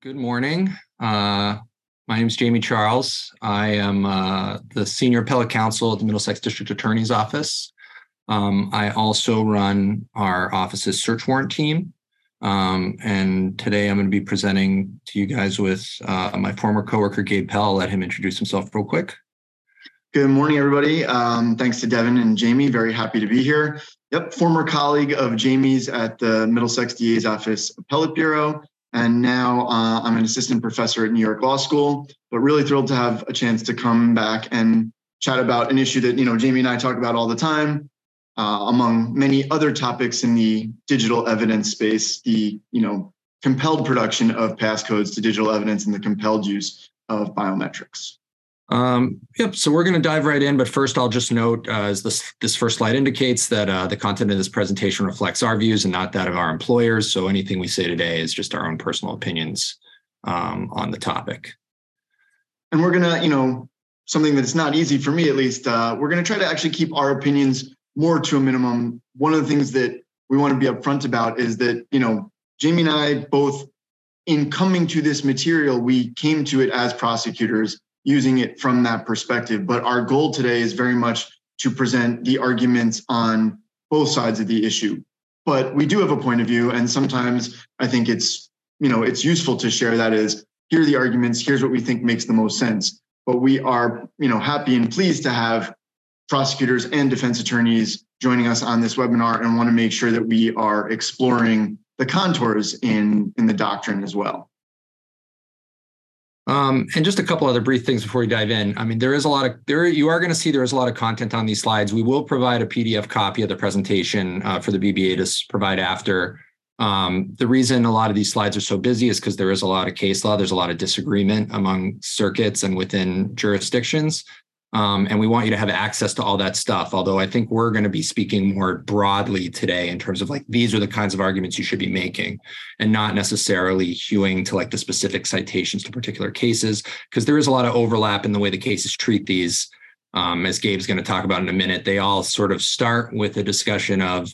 Good morning. My name is Jamie Charles. I am the Senior Appellate Counsel at the Middlesex District Attorney's Office. I also run our office's search warrant team. And today I'm going to be presenting to you guys with my former coworker, Gabe Bell. I'll let him introduce himself real quick. Good morning, everybody. Thanks to Devin and Jamie. Very happy to be here. Yep, former colleague of Jamie's at the Middlesex DA's Office Appellate Bureau. And now I'm an assistant professor at New York Law School, but really thrilled to have a chance to come back and chat about an issue that, Jamie and I talk about all the time, among many other topics in the digital evidence space, the, compelled production of passcodes to digital evidence and the compelled use of biometrics. Yep. So we're going to dive right in. But first, I'll just note, as this first slide indicates, that the content of this presentation reflects our views and not that of our employers. So anything we say today is just our own personal opinions on the topic. And we're going to, something that's not easy for me, at least, we're going to try to actually keep our opinions more to a minimum. One of the things that we want to be upfront about is that, Jamie and I both, in coming to this material, we came to it as prosecutors, using it from that perspective. But our goal today is very much to present the arguments on both sides of the issue. But we do have a point of view. And sometimes I think it's, it's useful to share that is, here are the arguments, here's what we think makes the most sense. But we are, happy and pleased to have prosecutors and defense attorneys joining us on this webinar and want to make sure that we are exploring the contours in the doctrine as well. And just a couple other brief things before we dive in. I mean, there is a lot of content on these slides. We will provide a PDF copy of the presentation for the BBA to provide after. The reason a lot of these slides are so busy is because there is a lot of case law. There's a lot of disagreement among circuits and within jurisdictions. And we want you to have access to all that stuff, although I think we're going to be speaking more broadly today in terms of these are the kinds of arguments you should be making and not necessarily hewing to the specific citations to particular cases, because there is a lot of overlap in the way the cases treat these. As Gabe's going to talk about in a minute, they all sort of start with a discussion of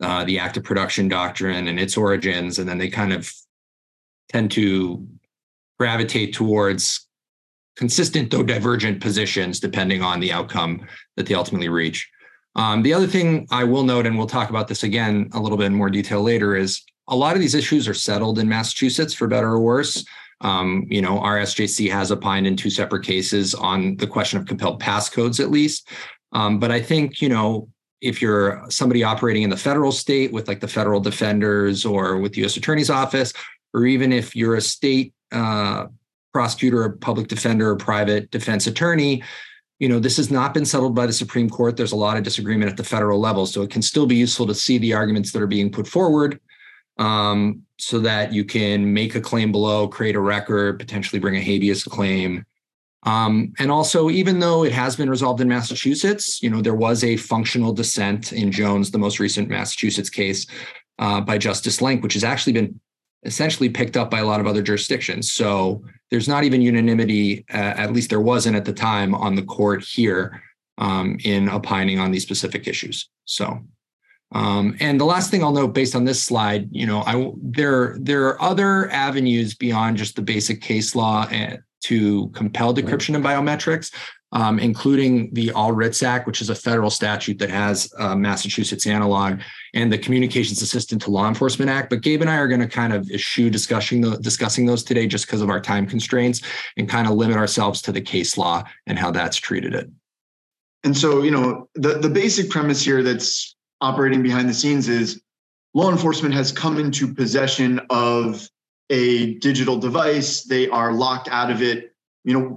the active production doctrine and its origins, and then they kind of tend to gravitate towards consistent though divergent positions depending on the outcome that they ultimately reach. The other thing I will note, and we'll talk about this again a little bit in more detail later, is a lot of these issues are settled in Massachusetts for better or worse. RSJC has opined in two separate cases on the question of compelled passcodes at least. But I think, if you're somebody operating in the federal state with the federal defenders or with the U.S. Attorney's Office, or even if you're a state prosecutor, a public defender, a private defense attorney, this has not been settled by the Supreme Court. There's a lot of disagreement at the federal level, so it can still be useful to see the arguments that are being put forward so that you can make a claim below, create a record, potentially bring a habeas claim. And also, even though it has been resolved in Massachusetts, there was a functional dissent in Jones, the most recent Massachusetts case by Justice Lynch, which has actually been essentially picked up by a lot of other jurisdictions. So there's not even unanimity, at least there wasn't at the time, on the court here in opining on these specific issues. So, and the last thing I'll note based on this slide, there are other avenues beyond just the basic case law to compel decryption and biometrics, including the All Writs Act, which is a federal statute that has a Massachusetts analog, and the Communications Assistant to Law Enforcement Act. But Gabe and I are going to kind of eschew discussing those today just because of our time constraints and kind of limit ourselves to the case law and how that's treated it. And so, the basic premise here that's operating behind the scenes is law enforcement has come into possession of a digital device. They are locked out of it.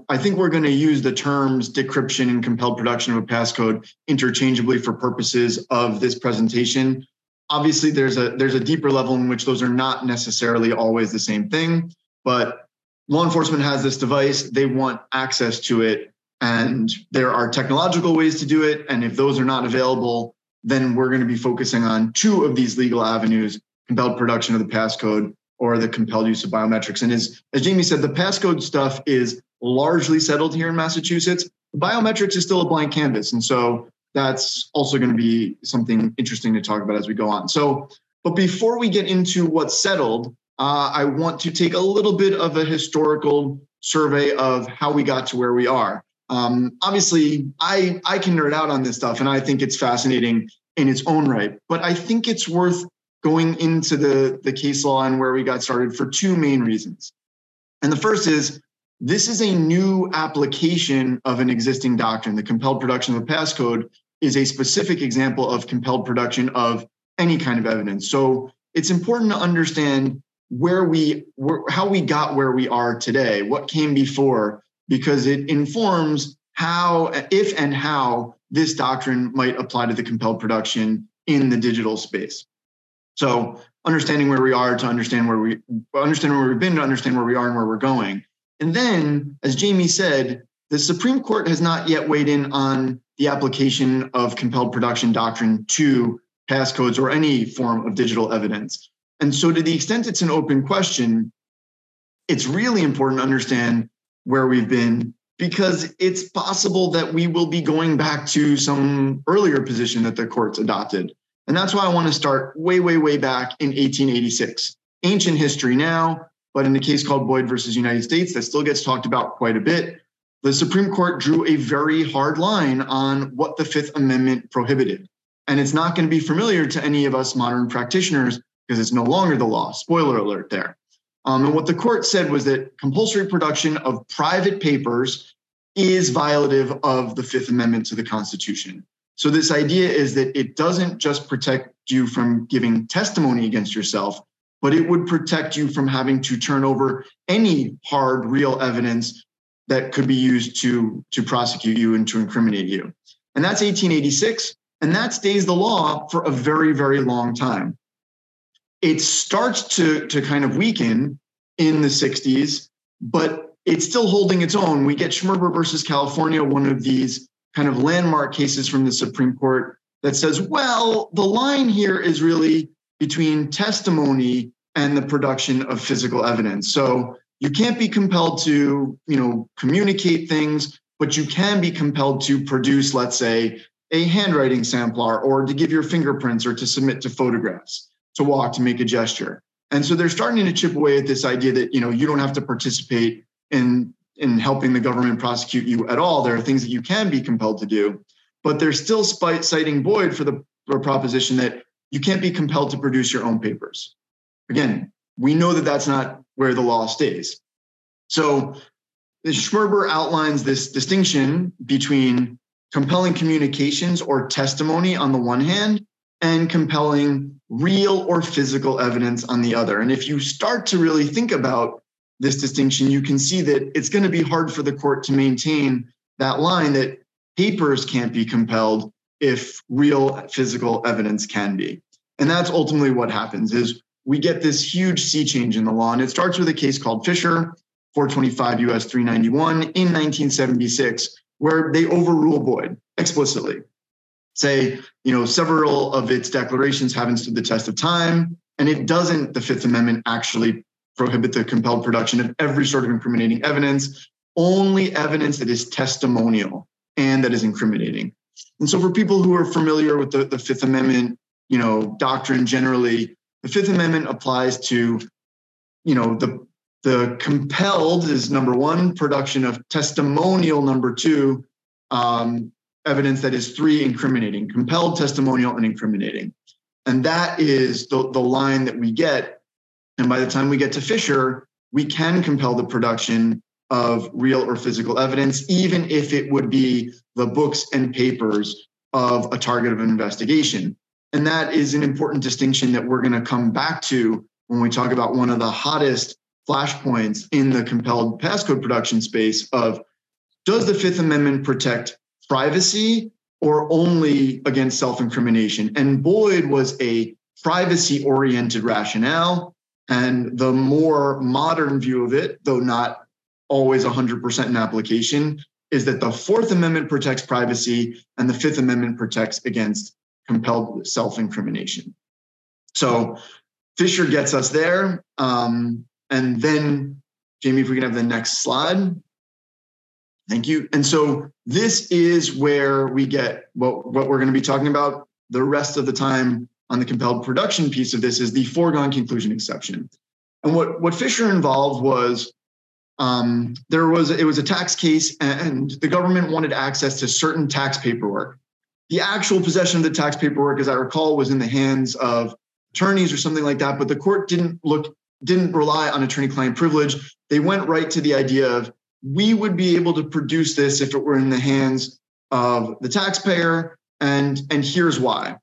I think we're going to use the terms decryption and compelled production of a passcode interchangeably for purposes of this presentation. Obviously, there's a deeper level in which those are not necessarily always the same thing, but law enforcement has this device, they want access to it, and there are technological ways to do it. And if those are not available, then we're going to be focusing on two of these legal avenues, compelled production of the passcode or the compelled use of biometrics. And as Jamie said, the passcode stuff is largely settled here in Massachusetts. Biometrics is still a blank canvas. And so that's also going to be something interesting to talk about as we go on. So, but before we get into what's settled, I want to take a little bit of a historical survey of how we got to where we are. Obviously, I can nerd out on this stuff, and I think it's fascinating in its own right. But I think it's worth going into the case law and where we got started for two main reasons. And the first is, this is a new application of an existing doctrine. The compelled production of a passcode is a specific example of compelled production of any kind of evidence. So it's important to understand how we got where we are today, what came before, because it informs how, if and how, this doctrine might apply to the compelled production in the digital space. So understanding where we are to understand where we've been, to understand where we are and where we're going. And then, as Jamie said, the Supreme Court has not yet weighed in on the application of compelled production doctrine to passcodes or any form of digital evidence. And so to the extent it's an open question, it's really important to understand where we've been, because it's possible that we will be going back to some earlier position that the courts adopted. And that's why I want to start way, way, way back in 1886. Ancient history now, but in a case called Boyd versus United States that still gets talked about quite a bit, the Supreme Court drew a very hard line on what the Fifth Amendment prohibited. And it's not going to be familiar to any of us modern practitioners because it's no longer the law. Spoiler alert there. And what the court said was that compulsory production of private papers is violative of the Fifth Amendment to the Constitution. So this idea is that it doesn't just protect you from giving testimony against yourself, but it would protect you from having to turn over any hard, real evidence that could be used to prosecute you and to incriminate you. And that's 1886, and that stays the law for a very, very long time. It starts to kind of weaken in the 60s, but it's still holding its own. We get Schmerber versus California, one of these kind of landmark cases from the Supreme Court that says, well, the line here is really between testimony and the production of physical evidence. So you can't be compelled to, communicate things, but you can be compelled to produce, let's say, a handwriting sampler, or to give your fingerprints, or to submit to photographs, to walk, to make a gesture. And so they're starting to chip away at this idea that, you don't have to participate in helping the government prosecute you at all. There are things that you can be compelled to do, but they're still citing Boyd for the proposition that you can't be compelled to produce your own papers. Again, we know that that's not where the law stays. So Schmerber outlines this distinction between compelling communications or testimony on the one hand, and compelling real or physical evidence on the other. And if you start to really think about this distinction, you can see that it's going to be hard for the court to maintain that line that papers can't be compelled if real physical evidence can be. And that's ultimately what happens, is we get this huge sea change in the law. And it starts with a case called Fisher, 425 U.S. 391 in 1976, where they overrule Boyd explicitly. Say, several of its declarations haven't stood the test of time, and it doesn't, the Fifth Amendment actually prohibit the compelled production of every sort of incriminating evidence, only evidence that is testimonial and that is incriminating. And so for people who are familiar with the Fifth Amendment, doctrine generally, the Fifth Amendment applies to, the compelled is number one, production of testimonial number two, evidence that is three, incriminating, compelled, testimonial, and incriminating. And that is the line that we get. And by the time we get to Fisher, we can compel the production of real or physical evidence, even if it would be the books and papers of a target of an investigation. And that is an important distinction that we're going to come back to when we talk about one of the hottest flashpoints in the compelled passcode production space of, does the Fifth Amendment protect privacy or only against self-incrimination? And Boyd was a privacy-oriented rationale, and the more modern view of it, though not always 100% in application, is that the Fourth Amendment protects privacy and the Fifth Amendment protects against compelled self-incrimination. So Fisher gets us there. And then, Jamie, if we can have the next slide. Thank you. And so this is where we get what we're going to be talking about the rest of the time on the compelled production piece of this, is the foregone conclusion exception. And what Fisher involved was it was a tax case, and the government wanted access to certain tax paperwork. The actual possession of the tax paperwork, as I recall, was in the hands of attorneys or something like that. But the court didn't rely on attorney-client privilege. They went right to the idea of, we would be able to produce this if it were in the hands of the taxpayer, and here's why.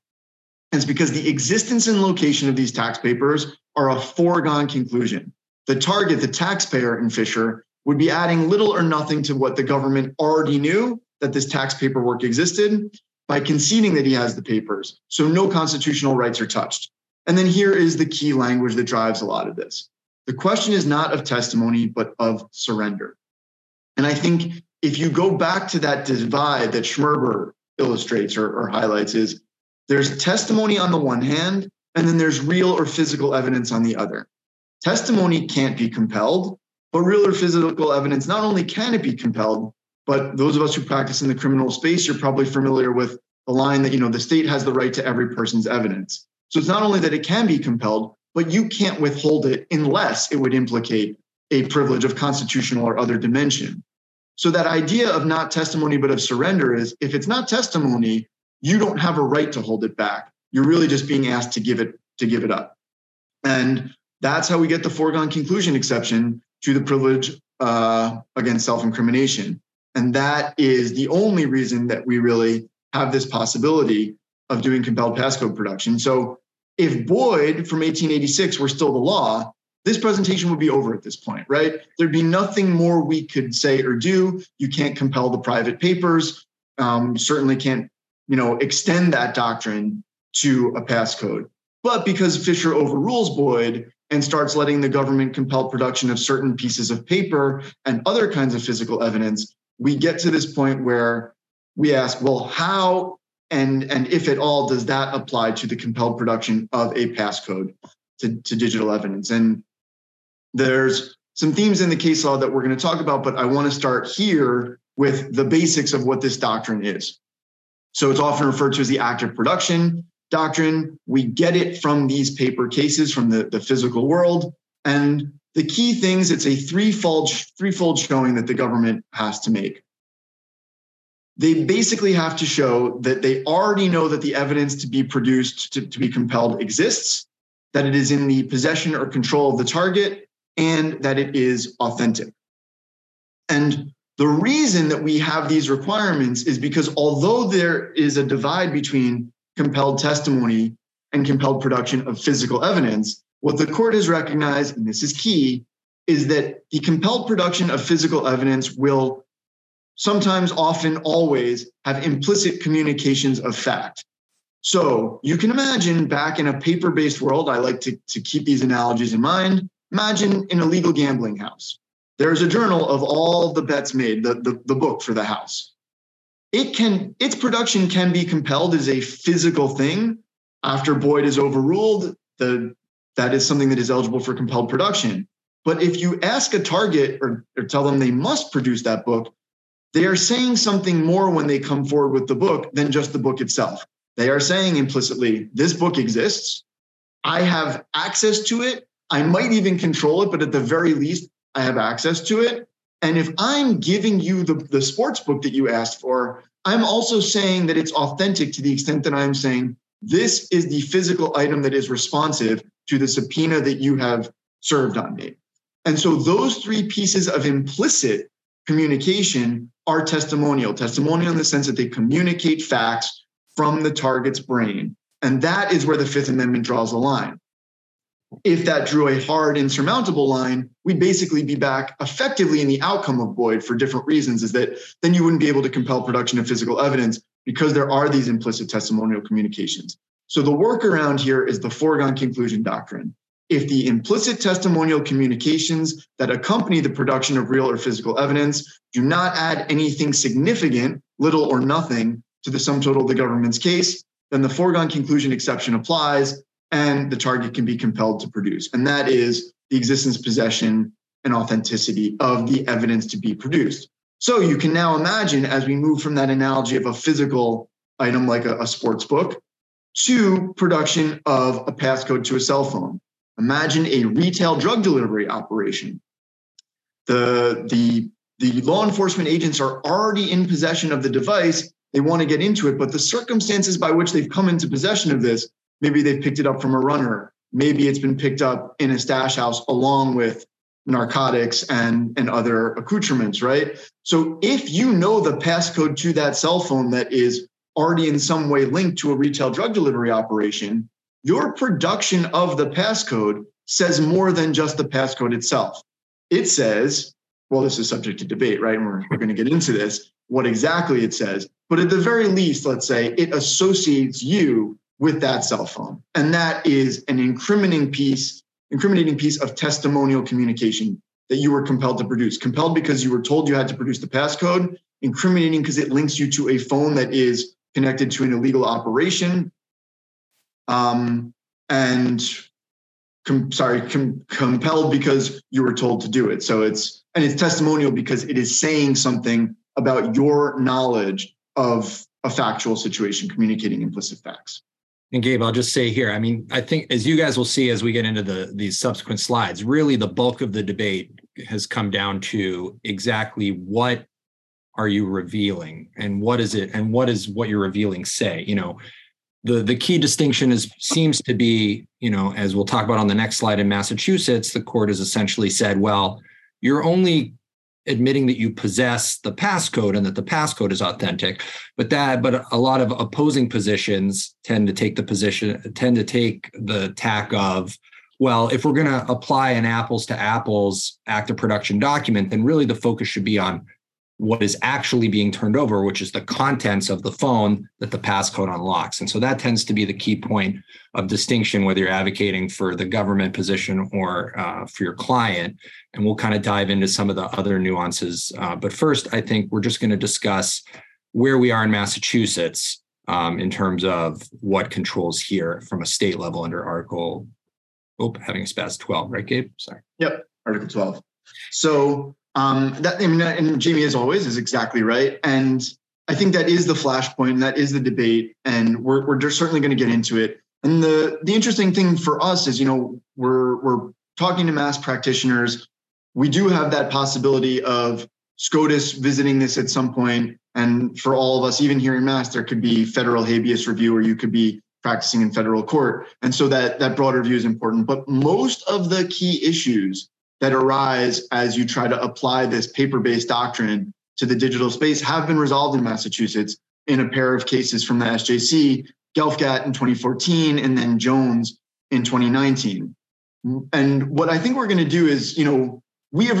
It's because the existence and location of these tax papers are a foregone conclusion. The target, the taxpayer in Fisher, would be adding little or nothing to what the government already knew, that this tax paperwork existed, by conceding that he has the papers. So no constitutional rights are touched. And then here is the key language that drives a lot of this. The question is not of testimony, but of surrender. And I think if you go back to that divide that Schmerber illustrates or highlights, is there's testimony on the one hand, and then there's real or physical evidence on the other. Testimony can't be compelled, but real or physical evidence, not only can it be compelled, but those of us who practice in the criminal space, you're probably familiar with the line that, you know, the state has the right to every person's evidence. So it's not only that it can be compelled, but you can't withhold it unless it would implicate a privilege of constitutional or other dimension. So that idea of not testimony, but of surrender is, if it's not testimony, you don't have a right to hold it back. You're really just being asked to give it up. And that's how we get the foregone conclusion exception to the privilege against self-incrimination. And that is the only reason that we really have this possibility of doing compelled passcode production. So if Boyd from 1886 were still the law, this presentation would be over at this point, right? There'd be nothing more we could say or do. You can't compel the private papers. Certainly can't, extend that doctrine to a passcode. But because Fisher overrules Boyd and starts letting the government compel production of certain pieces of paper and other kinds of physical evidence, we get to this point where we ask, well, how and if at all does that apply to the compelled production of a passcode to digital evidence? And there's some themes in the case law that we're going to talk about, but I want to start here with the basics of what this doctrine is. So it's often referred to as the active production doctrine. We get it from these paper cases, from the physical world. And the key things, it's a threefold showing that the government has to make. They basically have to show that they already know that the evidence to be produced, to be compelled, exists, that it is in the possession or control of the target, and that it is authentic. And the reason that we have these requirements is because although there is a divide between compelled testimony and compelled production of physical evidence, what the court has recognized, and this is key, is that the compelled production of physical evidence will sometimes, often, always have implicit communications of fact. So you can imagine back in a paper-based world, I like to keep these analogies in mind, imagine in a legal gambling house. There's a journal of all the bets made, the book for the house. Its production can be compelled as a physical thing. After Boyd is overruled, that is something that is eligible for compelled production. But if you ask a target or tell them they must produce that book, they are saying something more when they come forward with the book than just the book itself. They are saying implicitly, this book exists. I have access to it. I might even control it, but at the very least, I have access to it. And if I'm giving you the sports book that you asked for, I'm also saying that it's authentic to the extent that I'm saying this is the physical item that is responsive to the subpoena that you have served on me. And so those three pieces of implicit communication are testimonial. Testimonial in the sense that they communicate facts from the target's brain. And that is where the Fifth Amendment draws a line. If that drew a hard, insurmountable line, we'd basically be back effectively in the outcome of Boyd for different reasons, is that then you wouldn't be able to compel production of physical evidence because there are these implicit testimonial communications. So the workaround here is the foregone conclusion doctrine. If the implicit testimonial communications that accompany the production of real or physical evidence do not add anything significant, little or nothing, to the sum total of the government's case, then the foregone conclusion exception applies, and the target can be compelled to produce. And that is the existence, possession, and authenticity of the evidence to be produced. So you can now imagine, as we move from that analogy of a physical item like a sports book to production of a passcode to a cell phone, Imagine a retail drug delivery operation. The law enforcement agents are already in possession of the device. They want to get into it, but the circumstances by which they've come into possession of this, maybe they've picked it up from a runner. Maybe it's been picked up in a stash house along with narcotics and other accoutrements, right? So if you know the passcode to that cell phone that is already in some way linked to a retail drug delivery operation, your production of the passcode says more than just the passcode itself. It says, well, this is subject to debate, right? And we're going to get into this, what exactly it says. But at the very least, let's say it associates you with that cell phone. And that is an incriminating piece of testimonial communication that you were compelled to produce. Compelled because you were told you had to produce the passcode, incriminating because it links you to a phone that is connected to an illegal operation. Compelled because you were told to do it. So it's testimonial because it is saying something about your knowledge of a factual situation, communicating implicit facts. And Gabe, I'll just say here, I mean, I think as you guys will see as we get into these subsequent slides, really the bulk of the debate has come down to exactly what are you revealing and what is it and what is what you're revealing say? You know, the key distinction seems to be, you know, as we'll talk about on the next slide in Massachusetts, the court has essentially said, well, you're only admitting that you possess the passcode and that the passcode is authentic, but a lot of opposing positions tend to take the tack of, well, if we're going to apply an apples to apples act of production document, then really the focus should be on what is actually being turned over, which is the contents of the phone that the passcode unlocks. And so that tends to be the key point of distinction, whether you're advocating for the government position or for your client. And we'll kind of dive into some of the other nuances. But first, I think we're just going to discuss where we are in Massachusetts in terms of what controls here from a state level under Article 12, right, Gabe? Sorry. Yep, Article 12. So and Jamie, as always, is exactly right. And I think that is the flashpoint, that is the debate, and we're just certainly going to get into it. And the interesting thing for us is, you know, we're talking to mass practitioners. We do have that possibility of SCOTUS visiting this at some point. And for all of us, even here in Mass, there could be federal habeas review, or you could be practicing in federal court. And so that broader view is important. But most of the key issues that arise as you try to apply this paper-based doctrine to the digital space have been resolved in Massachusetts in a pair of cases from the SJC, Gelfgatt in 2014, and then Jones in 2019. And what I think we're going to do is, you know,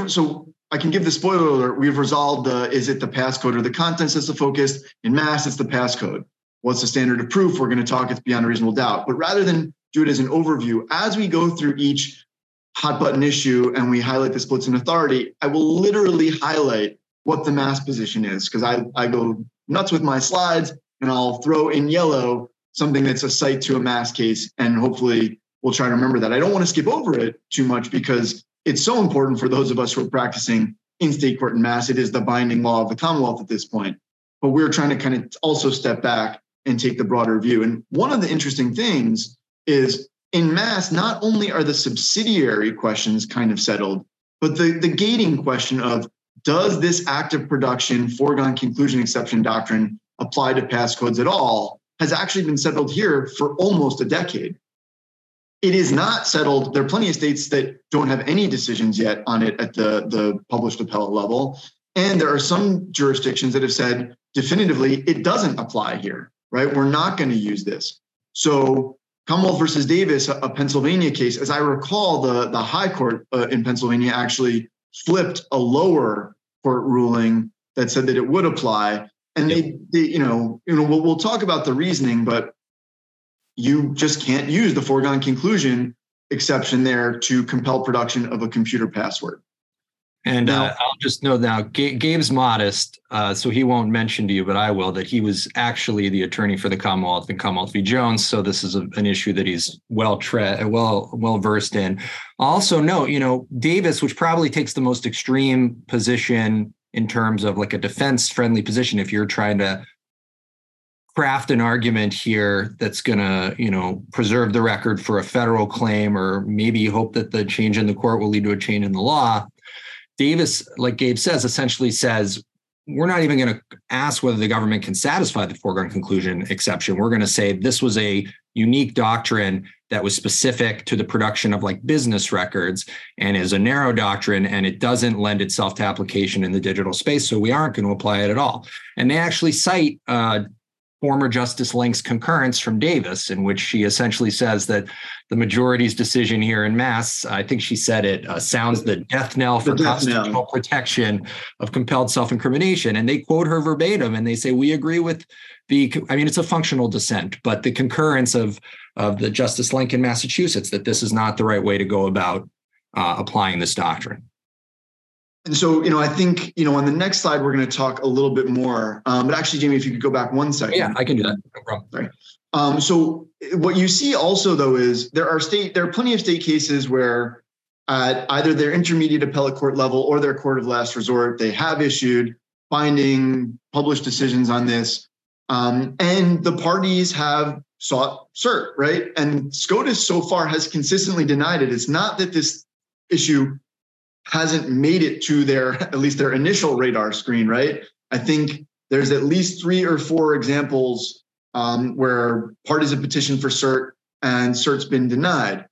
so I can give the spoiler alert, we've resolved is it the passcode or the contents that's the focus? In Mass, it's the passcode. What's the standard of proof? We're going to talk, it's beyond a reasonable doubt. But rather than do it as an overview, as we go through each hot button issue and we highlight the splits in authority, I will literally highlight what the Mass position is, because I go nuts with my slides and I'll throw in yellow something that's a cite to a Mass case, and hopefully we'll try to remember that. I don't want to skip over it too much because it's so important for those of us who are practicing in state court in Mass. It is the binding law of the Commonwealth at this point, but we're trying to kind of also step back and take the broader view. And one of the interesting things is, in Mass, not only are the subsidiary questions kind of settled, but the gating question of, does this act of production, foregone conclusion exception doctrine apply to passcodes at all, has actually been settled here for almost a decade. It is not settled. There are plenty of states that don't have any decisions yet on it at the published appellate level. And there are some jurisdictions that have said definitively, it doesn't apply here, right? We're not going to use this. So Commonwealth versus Davis, a Pennsylvania case, as I recall, the high court in Pennsylvania actually flipped a lower court ruling that said that it would apply. And they we'll talk about the reasoning, but you just can't use the foregone conclusion exception there to compel production of a computer password. And I'll just note now, Gabe's modest, so he won't mention to you, but I will, that he was actually the attorney for the Commonwealth and Commonwealth v. Jones. So this is an issue that he's well versed in. I'll also note, you know, Davis, which probably takes the most extreme position in terms of like a defense friendly position, if you're trying to craft an argument here that's going to, preserve the record for a federal claim, or maybe hope that the change in the court will lead to a change in the law. Davis, like Gabe says, essentially says, we're not even going to ask whether the government can satisfy the foregone conclusion exception. We're going to say this was a unique doctrine that was specific to the production of like business records and is a narrow doctrine, and it doesn't lend itself to application in the digital space. So we aren't going to apply it at all. And they actually cite former Justice Lynch's concurrence from Davis, in which she essentially says that the majority's decision here in Mass, I think she said it, sounds the death knell for constitutional protection of compelled self-incrimination. And they quote her verbatim, and they say, we agree with the, I mean, it's a functional dissent, but the concurrence of the Justice Lynch in Massachusetts, that this is not the right way to go about applying this doctrine. And so, I think, on the next slide, we're going to talk a little bit more. But actually, Jamie, if you could go back one second. Yeah, I can do that. No problem. Sorry. So what you see also, though, is there are plenty of state cases where at either their intermediate appellate court level or their court of last resort, they have issued binding published decisions on this. And the parties have sought cert, right? And SCOTUS so far has consistently denied it. It's not that this issue hasn't made it to at least their initial radar screen, right? I think there's at least 3 or 4 examples where parties have petitioned for cert and cert's been denied.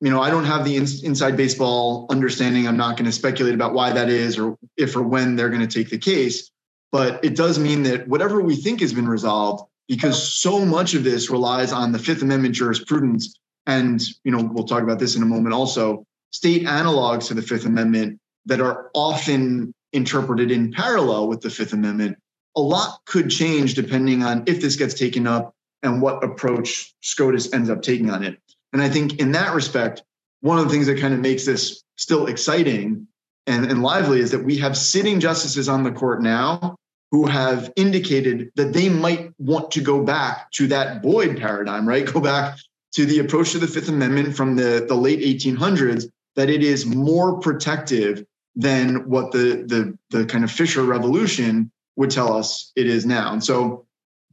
I don't have the inside baseball understanding. I'm not going to speculate about why that is or if or when they're going to take the case, but it does mean that whatever we think has been resolved, because so much of this relies on the Fifth Amendment jurisprudence. And, we'll talk about this in a moment also, state analogs to the Fifth Amendment that are often interpreted in parallel with the Fifth Amendment. A lot could change depending on if this gets taken up and what approach SCOTUS ends up taking on it. And I think in that respect, one of the things that kind of makes this still exciting and lively is that we have sitting justices on the court now who have indicated that they might want to go back to that Boyd paradigm, right? Go back to the approach to the Fifth Amendment from the late 1800s, that it is more protective than what the kind of Fisher revolution would tell us it is now. And so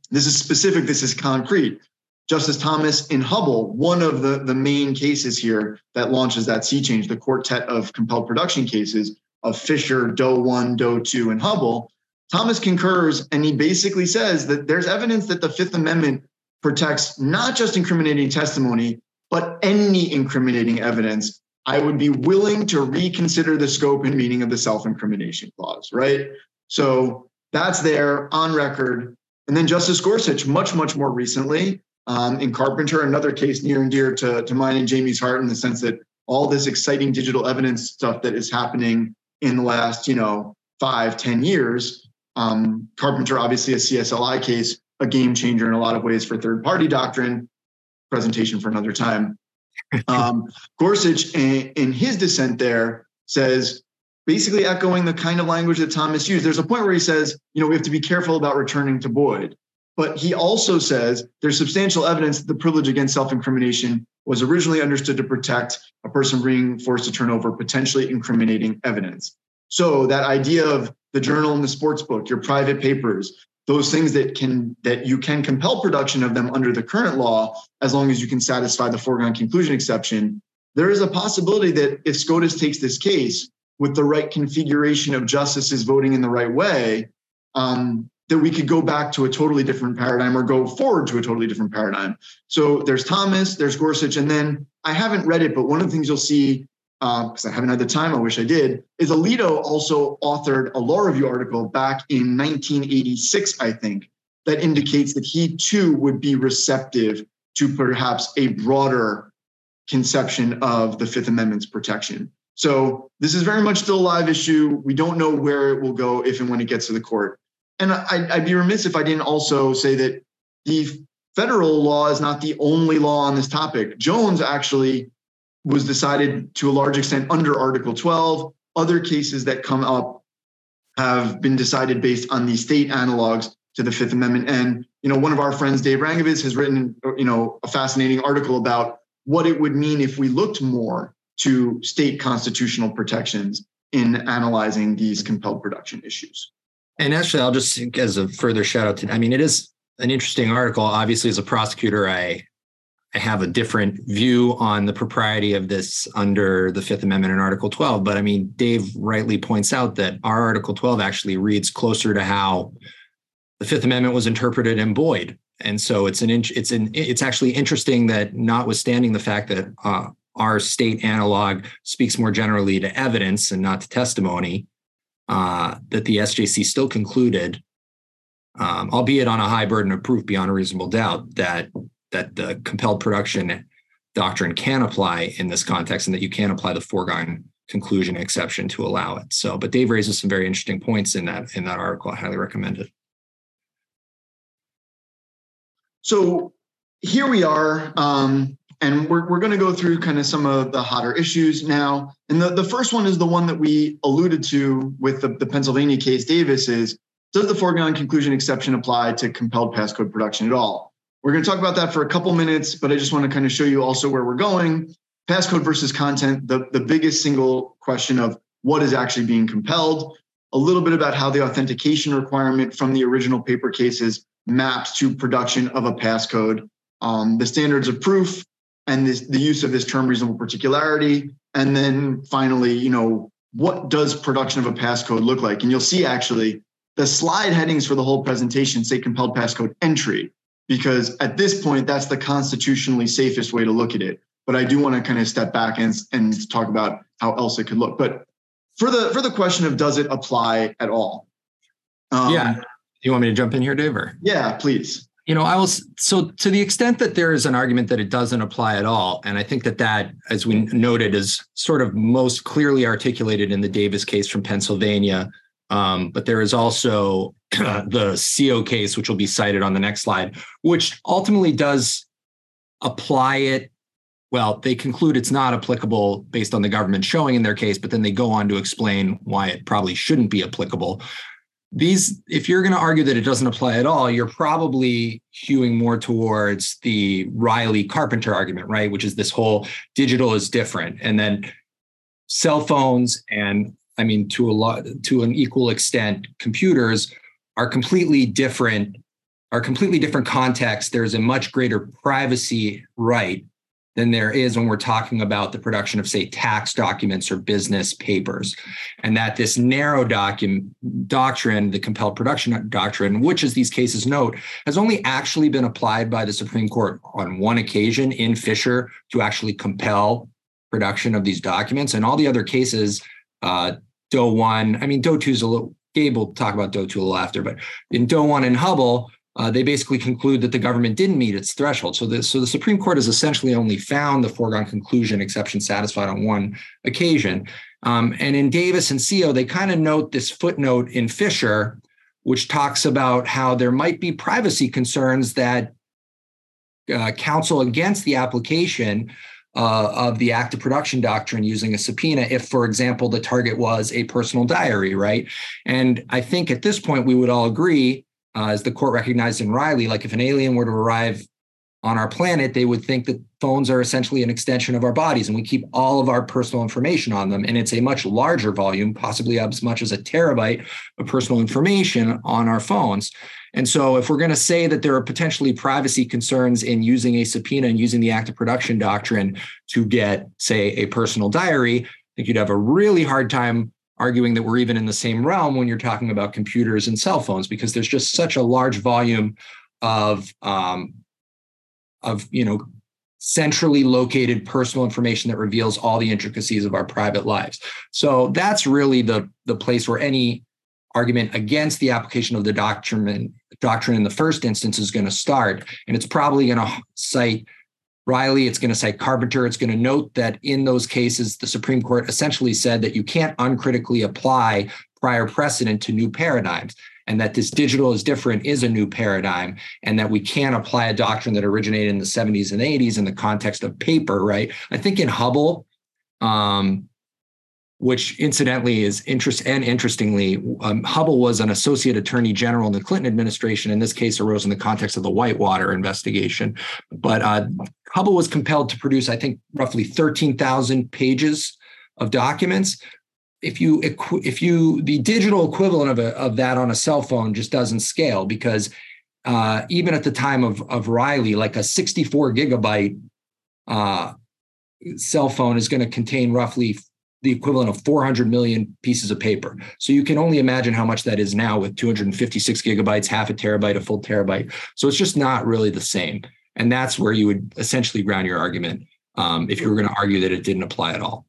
this is specific, this is concrete. Justice Thomas in Hubble, one of the main cases here that launches that sea change, the quartet of compelled production cases of Fisher, Doe 1, Doe 2, and Hubble, Thomas concurs, and he basically says that there's evidence that the Fifth Amendment protects not just incriminating testimony, but any incriminating evidence. I would be willing to reconsider the scope and meaning of the self-incrimination clause, right? So that's there on record. And then Justice Gorsuch, much, much more recently, in Carpenter, another case near and dear to mine and Jamie's heart in the sense that all this exciting digital evidence stuff that is happening in the last, 5-10 years, Carpenter, obviously a CSLI case, a game changer in a lot of ways for third-party doctrine, presentation for another time. Gorsuch, in his dissent there, says, basically echoing the kind of language that Thomas used, there's a point where he says, we have to be careful about returning to Boyd. But he also says there's substantial evidence that the privilege against self-incrimination was originally understood to protect a person being forced to turn over potentially incriminating evidence. So that idea of the journal and the sports book, your private papers, those things that you can compel production of them under the current law, as long as you can satisfy the foregone conclusion exception, there is a possibility that if SCOTUS takes this case with the right configuration of justices voting in the right way, that we could go back to a totally different paradigm or go forward to a totally different paradigm. So there's Thomas, there's Gorsuch, and then I haven't read it, but one of the things you'll see, because I haven't had the time, I wish I did, is Alito also authored a law review article back in 1986, I think, that indicates that he too would be receptive to perhaps a broader conception of the Fifth Amendment's protection. So this is very much still a live issue. We don't know where it will go if and when it gets to the court. And I'd be remiss if I didn't also say that the federal law is not the only law on this topic. Jones actually was decided to a large extent under Article 12. Other cases that come up have been decided based on the state analogs to the Fifth Amendment. And, one of our friends, Dave Rangaviz, has written, a fascinating article about what it would mean if we looked more to state constitutional protections in analyzing these compelled production issues. And actually, I'll just, as a further shout out to, it is an interesting article. Obviously, as a prosecutor, I have a different view on the propriety of this under the Fifth Amendment and Article 12. But I mean, Dave rightly points out that our Article 12 actually reads closer to how the Fifth Amendment was interpreted in Boyd. And so it's actually interesting that, notwithstanding the fact that our state analog speaks more generally to evidence and not to testimony, that the SJC still concluded, albeit on a high burden of proof beyond a reasonable doubt, that the compelled production doctrine can apply in this context, and that you can apply the foregone conclusion exception to allow it. So, but Dave raises some very interesting points in that article. I highly recommend it. So here we are, and we're going to go through kind of some of the hotter issues now. And the first one is the one that we alluded to with the Pennsylvania case, Davis, is, does the foregone conclusion exception apply to compelled past code production at all? We're going to talk about that for a couple minutes, but I just want to kind of show you also where we're going. Passcode versus content, the biggest single question of what is actually being compelled, a little bit about how the authentication requirement from the original paper cases maps to production of a passcode, the standards of proof, and the use of this term reasonable particularity. And then finally, what does production of a passcode look like? And you'll see actually the slide headings for the whole presentation say compelled passcode entry, because at this point, that's the constitutionally safest way to look at it. But I do want to kind of step back and talk about how else it could look. But for the question of, does it apply at all? Do you want me to jump in here, Dave? Or? Yeah, please. So to the extent that there is an argument that it doesn't apply at all, and I think that, as we noted, is sort of most clearly articulated in the Davis case from Pennsylvania. But there is also the CO case, which will be cited on the next slide, which ultimately does apply it. Well, they conclude it's not applicable based on the government showing in their case, but then they go on to explain why it probably shouldn't be applicable. If you're going to argue that it doesn't apply at all, you're probably hewing more towards the Riley Carpenter argument, right? Which is this whole digital is different. And then cell phones and, I mean, to an equal extent, computers are completely different contexts. There's a much greater privacy right than there is when we're talking about the production of, say, tax documents or business papers. And that this narrow doctrine, the compelled production doctrine, which, as these cases note, has only actually been applied by the Supreme Court on one occasion in Fisher to actually compel production of these documents. And all the other cases, Doe One, I mean, Doe Two's a little, Gabe will talk about Doe Two a little after, but in Doe One and Hubble, they basically conclude that the government didn't meet its threshold. So the Supreme Court has essentially only found the foregone conclusion exception satisfied on one occasion. And in Davis and CO, they kind of note this footnote in Fisher, which talks about how there might be privacy concerns that counsel against the application of the act of production doctrine using a subpoena if, for example, the target was a personal diary, right? And I think at this point, we would all agree, as the court recognized in Riley, like if an alien were to arrive on our planet, they would think that phones are essentially an extension of our bodies and we keep all of our personal information on them. And it's a much larger volume, possibly as much as a terabyte of personal information on our phones. And so if we're going to say that there are potentially privacy concerns in using a subpoena and using the act of production doctrine to get, say, a personal diary, I think you'd have a really hard time arguing that we're even in the same realm when you're talking about computers and cell phones, because there's just such a large volume of centrally located personal information that reveals all the intricacies of our private lives. So that's really the place where any argument against the application of the doctrine in the first instance is going to start. And it's probably going to cite Riley, it's going to cite Carpenter. It's going to note that in those cases, the Supreme Court essentially said that you can't uncritically apply prior precedent to new paradigms, and that this digital is different is a new paradigm, and that we can't apply a doctrine that originated in the 70s and 80s in the context of paper, right? I think in Hubble, which incidentally is interestingly, Hubble was an associate attorney general in the Clinton administration. And this case arose in the context of the Whitewater investigation. But Hubble was compelled to produce, I think, roughly 13,000 pages of documents. The digital equivalent of that on a cell phone just doesn't scale, because even at the time of Riley, like a 64 gigabyte cell phone is going to contain roughly the equivalent of 400 million pieces of paper. So you can only imagine how much that is now with 256 gigabytes, half a terabyte, a full terabyte. So it's just not really the same. And that's where you would essentially ground your argument if you were going to argue that it didn't apply at all.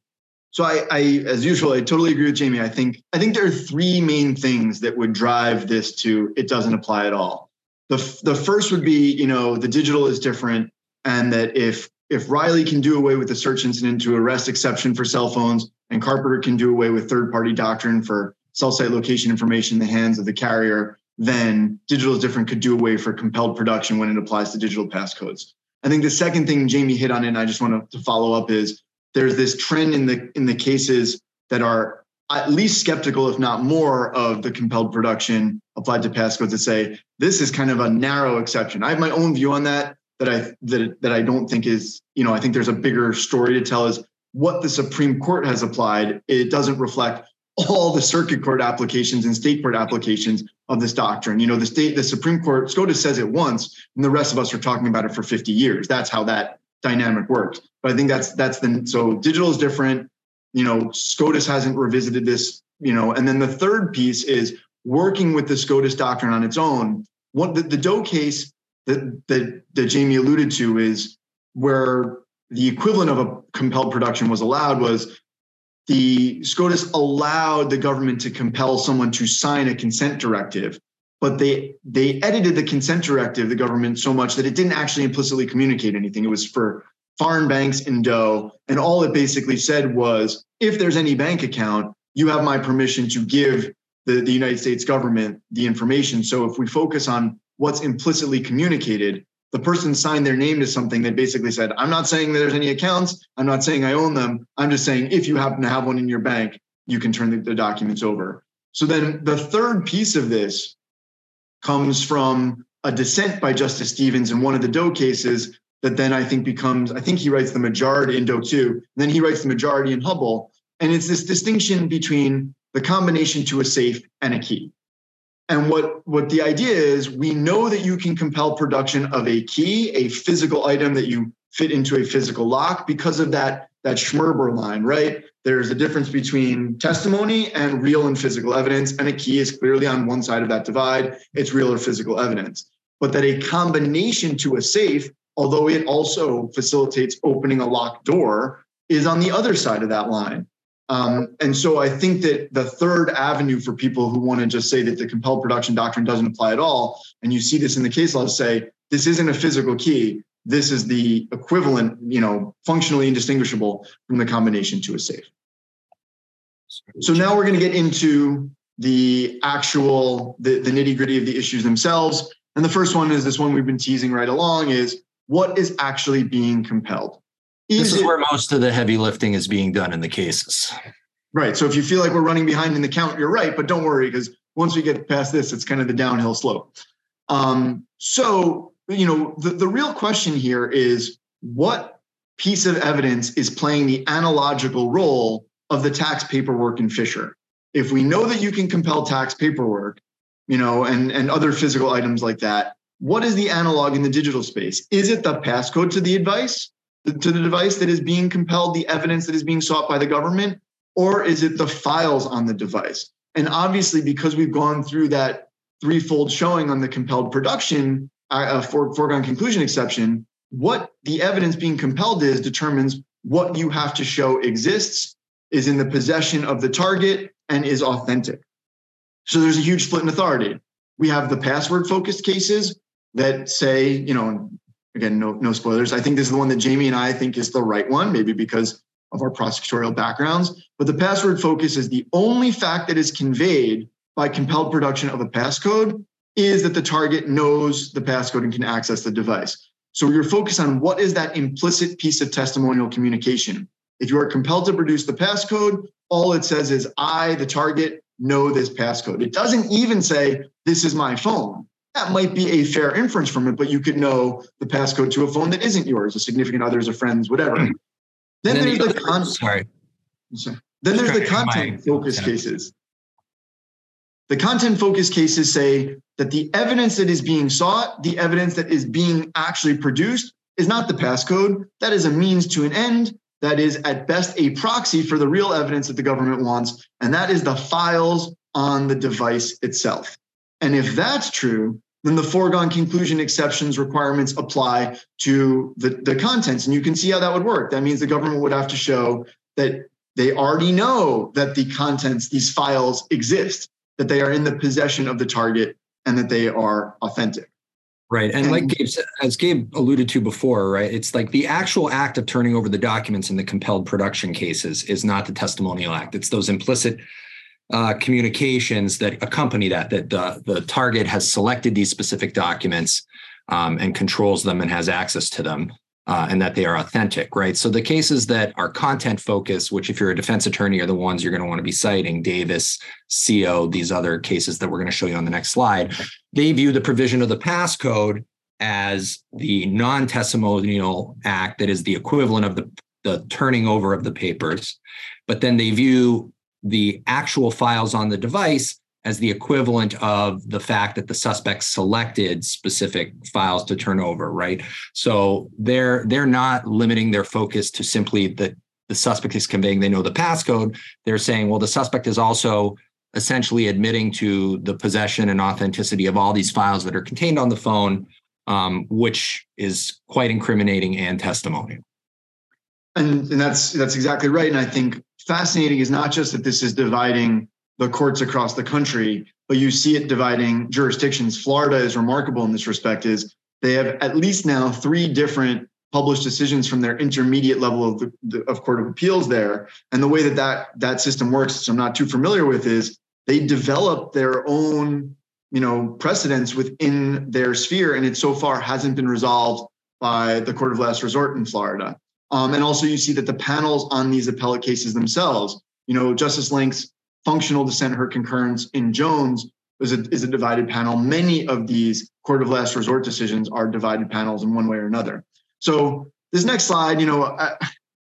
So I, as usual, I totally agree with Jamie. I think there are three main things that would drive this to it doesn't apply at all. The first would be, you know, the digital is different, and that if Riley can do away with the search incident to arrest exception for cell phones, and Carpenter can do away with third-party doctrine for cell site location information in the hands of the carrier, then digital is different could do away for compelled production when it applies to digital passcodes. I think the second thing Jamie hit on, and I just want to follow up, is there's this trend in the cases that are at least skeptical, if not more, of the compelled production applied to passcodes that say, this is kind of a narrow exception. I have my own view on that I don't think is, you know, I think there's a bigger story to tell is what the Supreme Court has applied. It doesn't reflect all the circuit court applications and state court applications of this doctrine. You know, the Supreme Court, SCOTUS says it once, and the rest of us are talking about it for 50 years. That's how that dynamic works. But I think so digital is different. You know, SCOTUS hasn't revisited this, you know, and then the third piece is working with the SCOTUS doctrine on its own. What the Doe case that Jamie alluded to is where the equivalent of a compelled production was allowed was the SCOTUS allowed the government to compel someone to sign a consent directive, but they edited the consent directive, the government, so much that it didn't actually implicitly communicate anything. It was for foreign banks in Doe, and all it basically said was, if there's any bank account, you have my permission to give the United States government the information. So if we focus on what's implicitly communicated, the person signed their name to something that basically said, I'm not saying that there's any accounts. I'm not saying I own them. I'm just saying if you happen to have one in your bank, you can turn the documents over. So then the third piece of this comes from a dissent by Justice Stevens in one of the Doe cases that then I think becomes, I think he writes the majority in Doe 2, then he writes the majority in Hubble. And it's this distinction between the combination to a safe and a key. And what the idea is, we know that you can compel production of a key, a physical item that you fit into a physical lock because of that Schmerber line, right? There's a difference between testimony and real and physical evidence, and a key is clearly on one side of that divide. It's real or physical evidence. But that a combination to a safe, although it also facilitates opening a locked door, is on the other side of that line. And so I think that the third avenue for people who want to just say that the compelled production doctrine doesn't apply at all, and you see this in the case law, say, this isn't a physical key. This is the equivalent, you know, functionally indistinguishable from the combination to a safe. So now we're going to get into the actual, the nitty gritty of the issues themselves. And the first one is this one we've been teasing right along is what is actually being compelled? This is where most of the heavy lifting is being done in the cases. Right. So if you feel like we're running behind in the count, you're right. But don't worry, because once we get past this, it's kind of the downhill slope. So, you know, the real question here is what piece of evidence is playing the analogical role of the tax paperwork in Fisher? If we know that you can compel tax paperwork, you know, and other physical items like that, what is the analog in the digital space? Is it the passcode to the advice? To the device that is being compelled, the evidence that is being sought by the government, or is it the files on the device? And obviously, because we've gone through that threefold showing on the compelled production, foregone conclusion exception, what the evidence being compelled is determines what you have to show exists, is in the possession of the target, and is authentic. So there's a huge split in authority. We have the password-focused cases that say, you know, again, no spoilers. I think this is the one that Jamie and I think is the right one, maybe because of our prosecutorial backgrounds. But the password focus is the only fact that is conveyed by compelled production of a passcode is that the target knows the passcode and can access the device. So you're focused on what is that implicit piece of testimonial communication. If you are compelled to produce the passcode, all it says is, I, the target, know this passcode. It doesn't even say, this is my phone. That might be a fair inference from it, but you could know the passcode to a phone that isn't yours, a significant other's, a friend's, whatever. Then there's the content focused cases. The content-focused cases say that the evidence that is being sought, the evidence that is being actually produced, is not the passcode. That is a means to an end. That is at best a proxy for the real evidence that the government wants, and that is the files on the device itself. And if that's true, then the foregone conclusion exceptions requirements apply to the contents. And you can see how that would work. That means the government would have to show that they already know that the contents, these files, exist, that they are in the possession of the target, and that they are authentic. Right. And like Gabe, as Gabe alluded to before, right, it's like the actual act of turning over the documents in the compelled production cases is not the testimonial act. It's those implicit communications that accompany that the target has selected these specific documents and controls them and has access to them and that they are authentic. Right. So the cases that are content focused, which if you're a defense attorney are the ones you're going to want to be citing, Davis, CO, these other cases that we're going to show you on the next slide. They view the provision of the passcode as the non-testimonial act that is the equivalent of the turning over of the papers. But then they view the actual files on the device as the equivalent of the fact that the suspect selected specific files to turn over, right? So they're not limiting their focus to simply that the suspect is conveying, they know the passcode. They're saying, well, the suspect is also essentially admitting to the possession and authenticity of all these files that are contained on the phone, which is quite incriminating and testimonial. And that's exactly right. And I think fascinating is not just that this is dividing the courts across the country, but you see it dividing jurisdictions. Florida is remarkable in this respect, is they have at least now three different published decisions from their intermediate level of the Court of Appeals there. And the way that system works, which I'm not too familiar with, is they develop their own, precedents within their sphere. And it so far hasn't been resolved by the Court of Last Resort in Florida. And also you see that the panels on these appellate cases themselves, Justice Lynch's functional dissent, her concurrence in Jones is a divided panel. Many of these Court of Last Resort decisions are divided panels in one way or another. So this next slide, I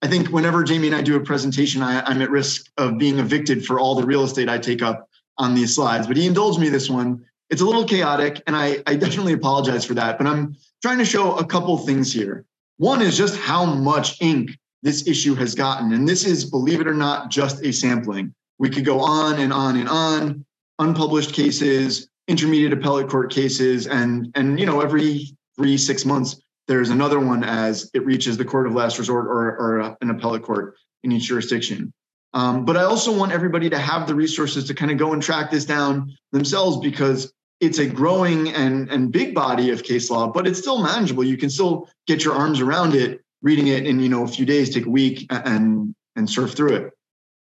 think whenever Jamie and I do a presentation, I'm at risk of being evicted for all the real estate I take up on these slides. But he indulged me this one. It's a little chaotic, and I definitely apologize for that. But I'm trying to show a couple things here. One is just how much ink this issue has gotten. And this is, believe it or not, just a sampling. We could go on and on and on. Unpublished cases, intermediate appellate court cases, and every 3-6 months, there's another one as it reaches the Court of Last Resort or an appellate court in each jurisdiction. But I also want everybody to have the resources to kind of go and track this down themselves, because it's a growing and big body of case law, but it's still manageable. You can still get your arms around it, reading it in a few days, take a week and surf through it.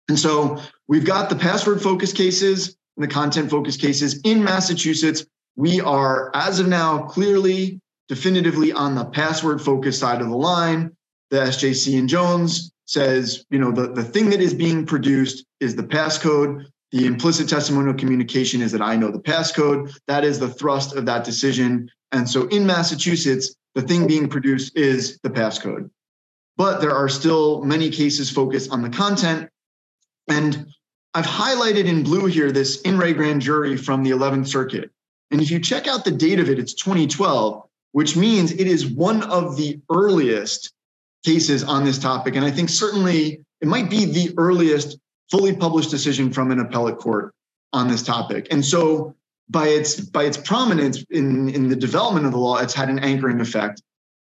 And so we've got the password-focused cases and the content-focused cases. In Massachusetts, we are, as of now, clearly definitively on the password focused side of the line. The SJC in Jones says, the thing that is being produced is the passcode. The implicit testimonial communication is that I know the passcode. That is the thrust of that decision. And so in Massachusetts, the thing being produced is the passcode. But there are still many cases focused on the content. And I've highlighted in blue here this In re Grand Jury from the 11th Circuit. And if you check out the date of it, it's 2012. Which means it is one of the earliest cases on this topic. And I think certainly it might be the earliest fully published decision from an appellate court on this topic. And so by its prominence in the development of the law, it's had an anchoring effect.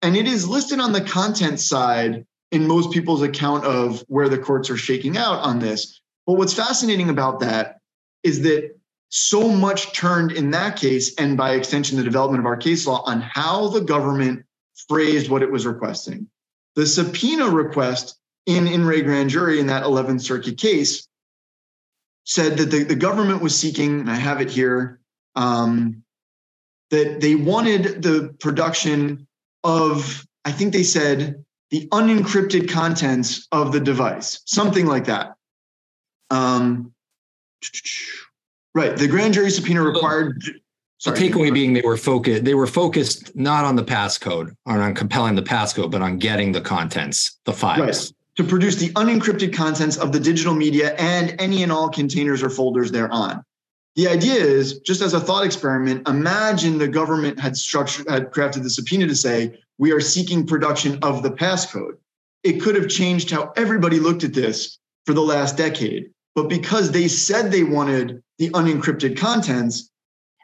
And it is listed on the content side in most people's account of where the courts are shaking out on this. But what's fascinating about that is that so much turned in that case, and by extension, the development of our case law, on how the government phrased what it was requesting. The subpoena request in re Grand Jury in that 11th Circuit case said that the government was seeking, and I have it here, that they wanted the production of, I think they said, the unencrypted contents of the device, something like that. Right. The grand jury subpoena required. Sorry. The takeaway being they were focused not on the passcode or on compelling the passcode, but on getting the contents, the files. Right. To produce the unencrypted contents of the digital media and any and all containers or folders thereon. The idea is, just as a thought experiment, imagine the government had crafted the subpoena to say, we are seeking production of the passcode. It could have changed how everybody looked at this for the last decade. But because they said they wanted the unencrypted contents,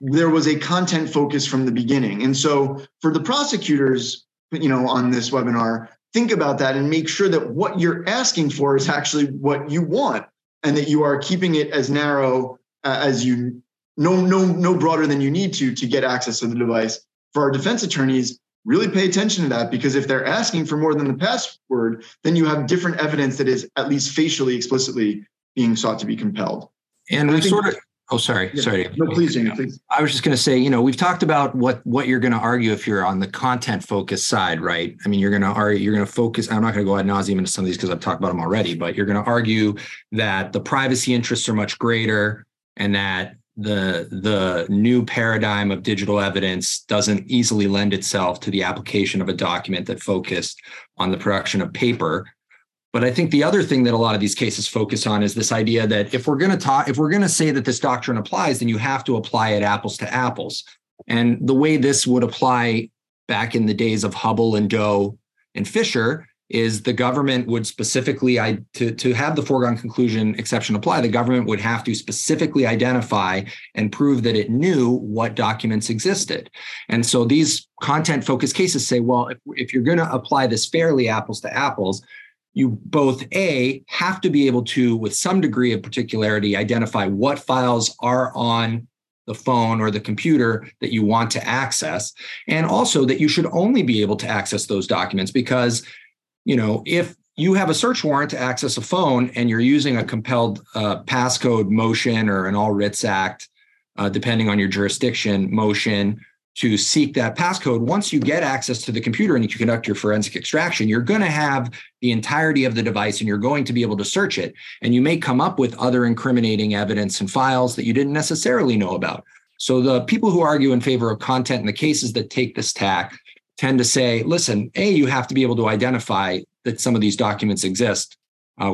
there was a content focus from the beginning. And so for the prosecutors, on this webinar, think about that and make sure that what you're asking for is actually what you want, and that you are keeping it as narrow as you, no broader than you need to get access to the device. For our defense attorneys, really pay attention to that, because if they're asking for more than the password, then you have different evidence that is at least facially explicitly being sought to be compelled. And we sort of, sorry. No, please, Jamie, please. I was just going to say, we've talked about what you're going to argue if you're on the content focused side, right? I mean, you're going to focus, I'm not going to go ad nauseum into some of these because I've talked about them already, but you're going to argue that the privacy interests are much greater, and that the new paradigm of digital evidence doesn't easily lend itself to the application of a document that focused on the production of paper. But I think the other thing that a lot of these cases focus on is this idea that if we're going to say that this doctrine applies, then you have to apply it apples to apples. And the way this would apply back in the days of Hubble and Doe and Fisher is the government would specifically, to have the foregone conclusion exception apply, the government would have to specifically identify and prove that it knew what documents existed. And so these content-focused cases say, well, if you're going to apply this fairly apples to apples, you both, A, have to be able to, with some degree of particularity, identify what files are on the phone or the computer that you want to access, and also that you should only be able to access those documents because, if you have a search warrant to access a phone and you're using a compelled passcode motion or an All Writs Act, depending on your jurisdiction, motion to seek that passcode, once you get access to the computer and you conduct your forensic extraction, you're going to have the entirety of the device and you're going to be able to search it. And you may come up with other incriminating evidence and files that you didn't necessarily know about. So the people who argue in favor of content in the cases that take this tack tend to say, listen, A, you have to be able to identify that some of these documents exist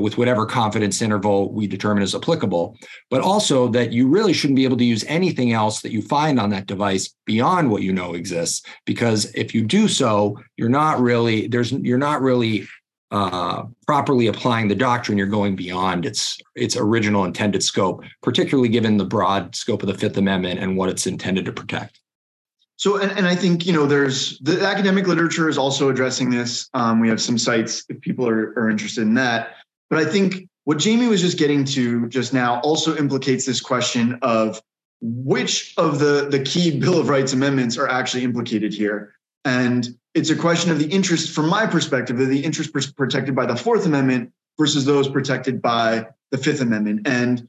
with whatever confidence interval we determine is applicable, but also that you really shouldn't be able to use anything else that you find on that device beyond what you know exists, because if you do so, you're not really properly applying the doctrine. You're going beyond its original intended scope, particularly given the broad scope of the Fifth Amendment and what it's intended to protect. So, and I think, there's the academic literature is also addressing this. We have some sites if people are interested in that. But I think what Jamie was just getting to just now also implicates this question of which of the key Bill of Rights amendments are actually implicated here. And it's a question of the interest, from my perspective, of the interest protected by the Fourth Amendment versus those protected by the Fifth Amendment. And,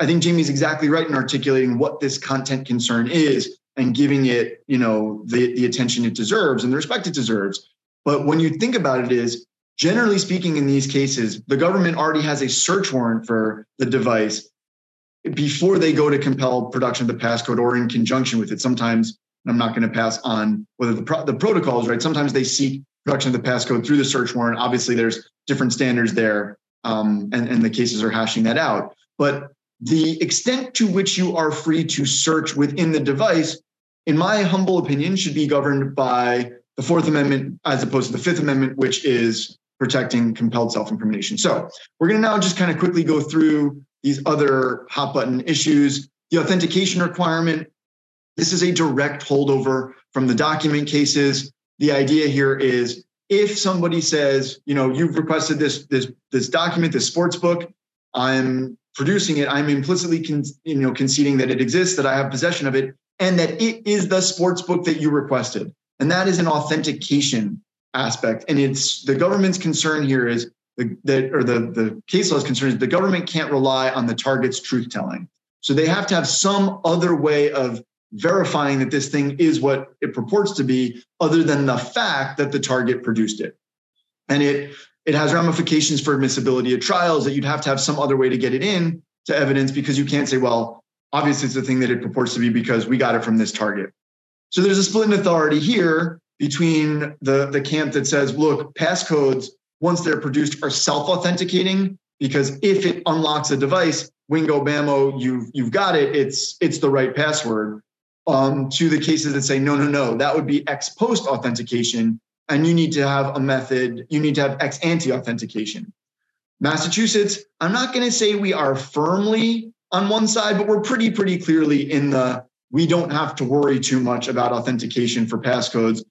I think Jamie's exactly right in articulating what this content concern is and giving it, the attention it deserves and the respect it deserves. But when you think about it is, generally speaking, in these cases, the government already has a search warrant for the device before they go to compel production of the passcode or in conjunction with it. Sometimes, and I'm not going to pass on whether the protocol is right, sometimes they seek production of the passcode through the search warrant. Obviously, there's different standards there, and the cases are hashing that out. But the extent to which you are free to search within the device, in my humble opinion, should be governed by the Fourth Amendment as opposed to the Fifth Amendment, which is protecting compelled self-incrimination. So we're going to now just kind of quickly go through these other hot button issues. The authentication requirement, this is a direct holdover from the document cases. The idea here is if somebody says, you've requested this document, this sports book, I'm producing it, I'm implicitly conceding that it exists, that I have possession of it, and that it is the sports book that you requested. And that is an authentication aspect. And it's the government's concern here is the case law's concern is the government can't rely on the target's truth telling. So they have to have some other way of verifying that this thing is what it purports to be, other than the fact that the target produced it. And it has ramifications for admissibility at trials, that you'd have to have some other way to get it in to evidence, because you can't say, well, obviously, it's the thing that it purports to be because we got it from this target. So there's a split in authority here between the camp that says, look, passcodes, once they're produced, are self-authenticating because if it unlocks a device, wingo bammo, you've got it. It's the right password. To the cases that say, no, that would be ex post authentication, and you need to have a method, you need to have ex ante authentication. Massachusetts, I'm not going to say we are firmly on one side, but we're pretty clearly in the, we don't have to worry too much about authentication for passcodes.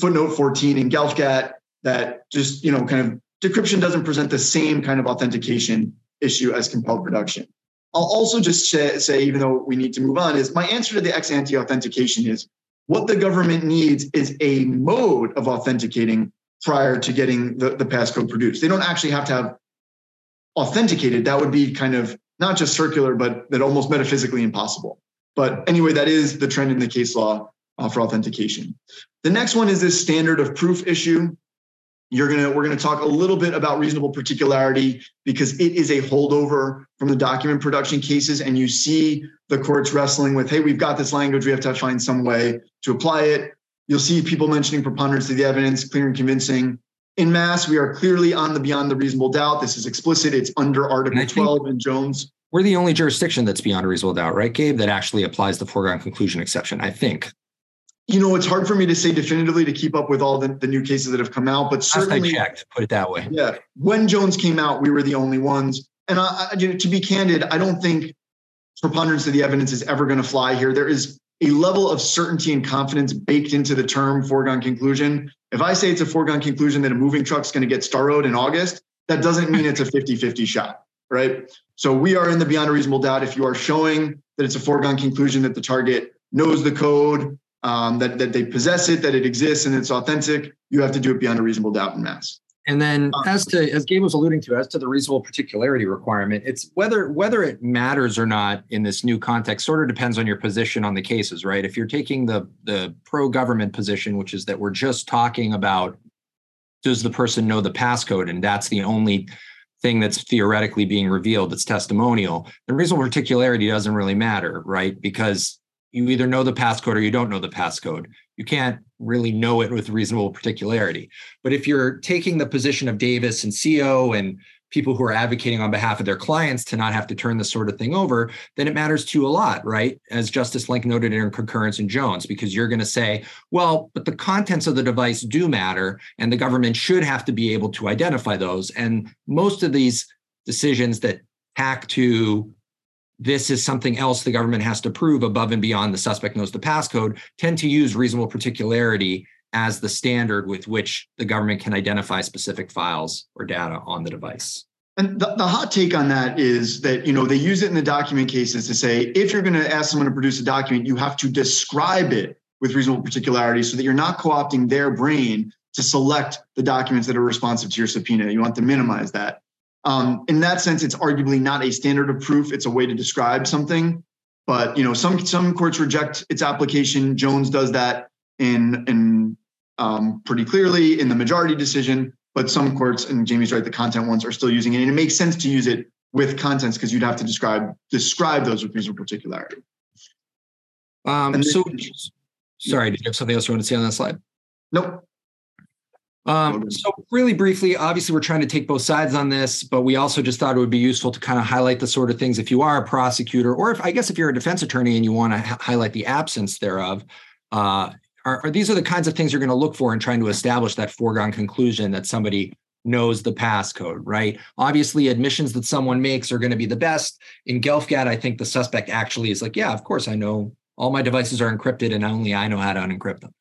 Footnote 14 in Gelfgatt, that just, kind of decryption doesn't present the same kind of authentication issue as compelled production. I'll also just say, even though we need to move on, is my answer to the ex-ante authentication is what the government needs is a mode of authenticating prior to getting the passcode produced. They don't actually have to have authenticated. That would be kind of not just circular, but that almost metaphysically impossible. But anyway, that is the trend in the case law for authentication. The next one is this standard of proof issue. We're gonna talk a little bit about reasonable particularity because it is a holdover from the document production cases, and you see the courts wrestling with, hey, we've got this language, we have to find some way to apply it. You'll see people mentioning preponderance of the evidence, clear and convincing. In Mass, we are clearly on the beyond the reasonable doubt. This is explicit. It's under Article 12 in Jones. We're the only jurisdiction that's beyond a reasonable doubt, right, Gabe, that actually applies the foregone conclusion exception, I think. It's hard for me to say definitively to keep up with all the new cases that have come out, but certainly, I checked, put it that way. Yeah, when Jones came out, we were the only ones. And I to be candid, I don't think preponderance of the evidence is ever going to fly here. There is a level of certainty and confidence baked into the term foregone conclusion. If I say it's a foregone conclusion that a moving truck's going to get star-rowed in August, that doesn't mean it's a 50-50 shot, right? So we are in the beyond a reasonable doubt. If you are showing that it's a foregone conclusion that the target knows the code, that they possess it, that it exists and it's authentic, you have to do it beyond a reasonable doubt in Mass. And then as Gabe was alluding to, as to the reasonable particularity requirement, it's whether it matters or not in this new context sort of depends on your position on the cases, right? If you're taking the pro-government position, which is that we're just talking about, does the person know the passcode? And that's the only thing that's theoretically being revealed that's testimonial. The reasonable particularity doesn't really matter, right? Because you either know the passcode or you don't know the passcode. You can't really know it with reasonable particularity. But if you're taking the position of Davis and CO and people who are advocating on behalf of their clients to not have to turn this sort of thing over, then it matters to you a lot, right? As Justice Lynch noted in her concurrence in Jones, because you're going to say, well, but the contents of the device do matter, and the government should have to be able to identify those. And most of these decisions that tack to this is something else the government has to prove above and beyond the suspect knows the passcode tend to use reasonable particularity as the standard with which the government can identify specific files or data on the device. And the hot take on that is that, they use it in the document cases to say, if you're going to ask someone to produce a document, you have to describe it with reasonable particularity so that you're not co-opting their brain to select the documents that are responsive to your subpoena. You want to minimize that. In that sense, it's arguably not a standard of proof. It's a way to describe something. But, some courts reject its application. Jones does that in pretty clearly in the majority decision. But some courts, and Jamie's right, the content ones are still using it. And it makes sense to use it with contents because you'd have to describe those with reasonable particularity. Sorry, did you have something else you want to say on that slide? Nope. So really briefly, obviously, we're trying to take both sides on this, but we also just thought it would be useful to kind of highlight the sort of things if you are a prosecutor or if you're a defense attorney and you want to highlight the absence thereof, these are the kinds of things you're going to look for in trying to establish that foregone conclusion that somebody knows the passcode, right? Obviously, admissions that someone makes are going to be the best. In Gelfgatt, I think the suspect actually is like, yeah, of course, I know all my devices are encrypted and only I know how to unencrypt them.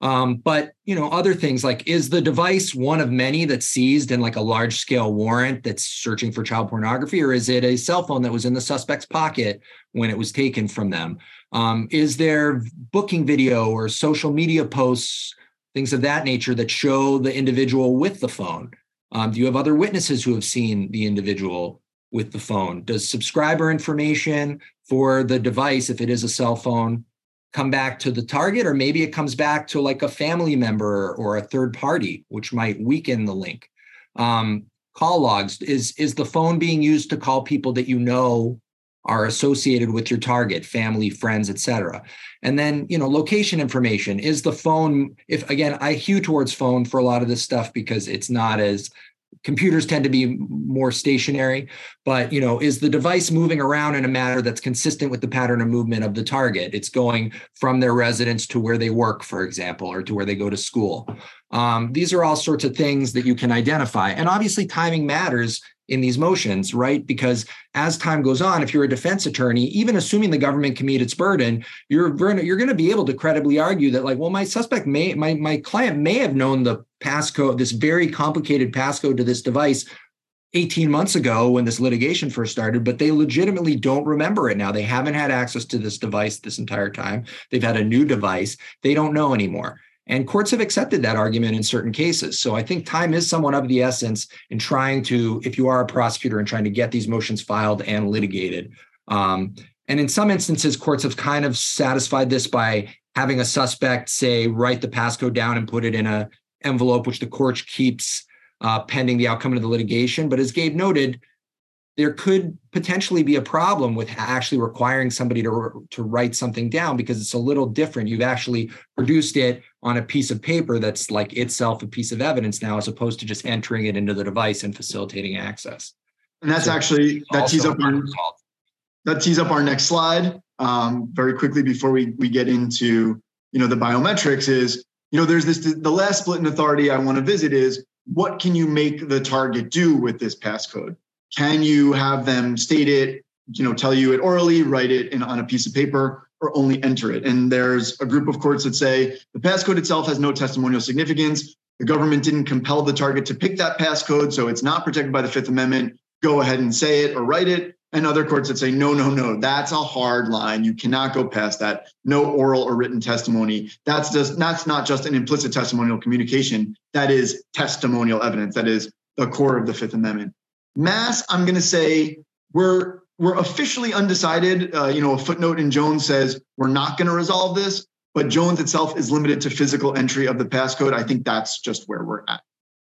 But, other things like, is the device one of many that's seized in like a large scale warrant that's searching for child pornography, or is it a cell phone that was in the suspect's pocket when it was taken from them? Is there booking video or social media posts, things of that nature that show the individual with the phone? Do you have other witnesses who have seen the individual with the phone? Does subscriber information for the device, if it is a cell phone, come back to the target, or maybe it comes back to like a family member or a third party, which might weaken the link. Call logs, is the phone being used to call people that are associated with your target, family, friends, et cetera. And then, location information, is the phone, I hew towards phone for a lot of this stuff because it's not as Computers tend to be more stationary, but, you know, is the device moving around in a manner that's consistent with the pattern of movement of the target? It's going from their residence to where they work, for example, or to where they go to school. These are all sorts of things that you can identify. And obviously timing matters in these motions, right? Because as time goes on, if you're a defense attorney, even assuming the government can meet its burden, you're going to be able to credibly argue that, like, well, my client may have known the passcode, this very complicated passcode to this device 18 months ago when this litigation first started, but they legitimately don't remember it now. They haven't had access to this device this entire time. They've had a new device. They don't know anymore. And courts have accepted that argument in certain cases. So I think time is somewhat of the essence in trying to, if you are a prosecutor and trying to get these motions filed and litigated. And in some instances, courts have kind of satisfied this by having a suspect, say, write the passcode down and put it in an envelope, which the court keeps pending the outcome of the litigation. But as Gabe noted, there could potentially be a problem with actually requiring somebody to write something down because it's a little different. You've actually produced it on a piece of paper that's like itself a piece of evidence now, as opposed to just entering it into the device and facilitating access. And that's that tees up our next slide very quickly before we get into, you know, the biometrics is, you know, there's this, the last split in authority I want to visit is, what can you make the target do with this passcode? Can you have them state it, you know, tell you it orally, write it on a piece of paper, or only enter it? And there's a group of courts that say the passcode itself has no testimonial significance. The government didn't compel the target to pick that passcode, so it's not protected by the Fifth Amendment. Go ahead and say it or write it. And other courts that say, no, that's a hard line. You cannot go past that. No oral or written testimony. That's not just an implicit testimonial communication. That is testimonial evidence. That is the core of the Fifth Amendment. Mass, I'm going to say we're officially undecided. You know, a footnote in Jones says we're not going to resolve this, but Jones itself is limited to physical entry of the passcode. I think that's just where we're at.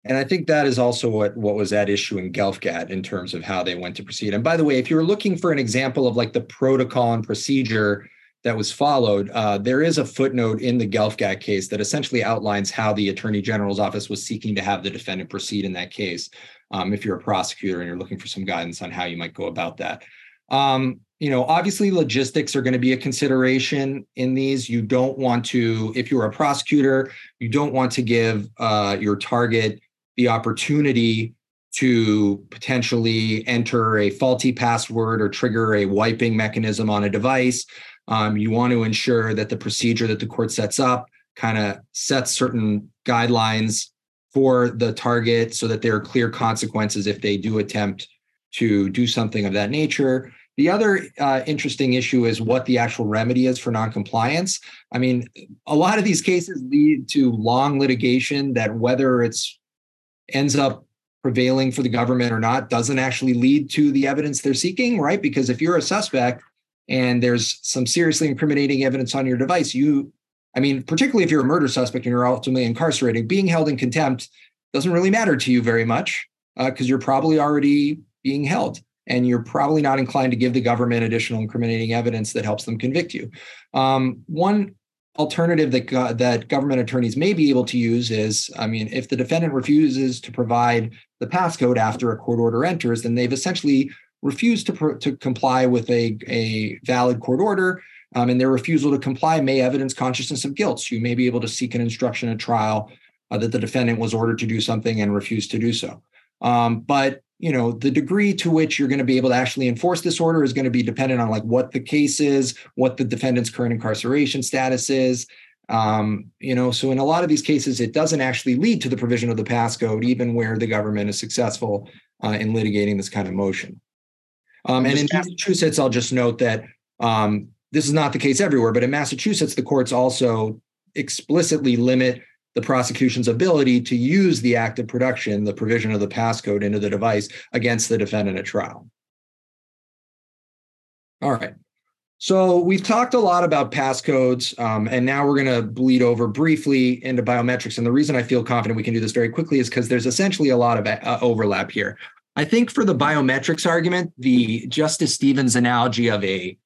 And I think that is also what was at issue in Gelfgatt in terms of how they went to proceed. And by the way, if you're looking for an example of like the protocol and procedure that was followed, there is a footnote in the Gelfgatt case that essentially outlines how the Attorney General's office was seeking to have the defendant proceed in that case. If you're a prosecutor and you're looking for some guidance on how you might go about that. You know, obviously logistics are going to be a consideration in these. You don't want to, if you're a prosecutor, you don't want to give your target the opportunity to potentially enter a faulty password or trigger a wiping mechanism on a device. You want to ensure that the procedure that the court sets up kind of sets certain guidelines for the target so that there are clear consequences if they do attempt to do something of that nature. The other interesting issue is what the actual remedy is for noncompliance. I mean, a lot of these cases lead to long litigation that, whether it's ends up prevailing for the government or not, doesn't actually lead to the evidence they're seeking, right? Because if you're a suspect and there's some seriously incriminating evidence on your device, particularly if you're a murder suspect and you're ultimately incarcerated, being held in contempt doesn't really matter to you very much because you're probably already being held and you're probably not inclined to give the government additional incriminating evidence that helps them convict you. One alternative that government attorneys may be able to use is, if the defendant refuses to provide the passcode after a court order enters, then they've essentially refused to comply with a valid court order, and their refusal to comply may evidence consciousness of guilt. So you may be able to seek an instruction at trial that the defendant was ordered to do something and refused to do so. But you know, the degree to which you're going to be able to actually enforce this order is going to be dependent on like what the case is, what the defendant's current incarceration status is. So in a lot of these cases, it doesn't actually lead to the provision of the passcode, even where the government is successful in litigating this kind of motion. And in Massachusetts, I'll just note that this is not the case everywhere, but in Massachusetts, the courts also explicitly limit the prosecution's ability to use the act of production, the provision of the passcode into the device against the defendant at trial. All right. So we've talked a lot about passcodes, and now we're going to bleed over briefly into biometrics. And the reason I feel confident we can do this very quickly is because there's essentially a lot of overlap here. I think for the biometrics argument, the Justice Stevens analogy of a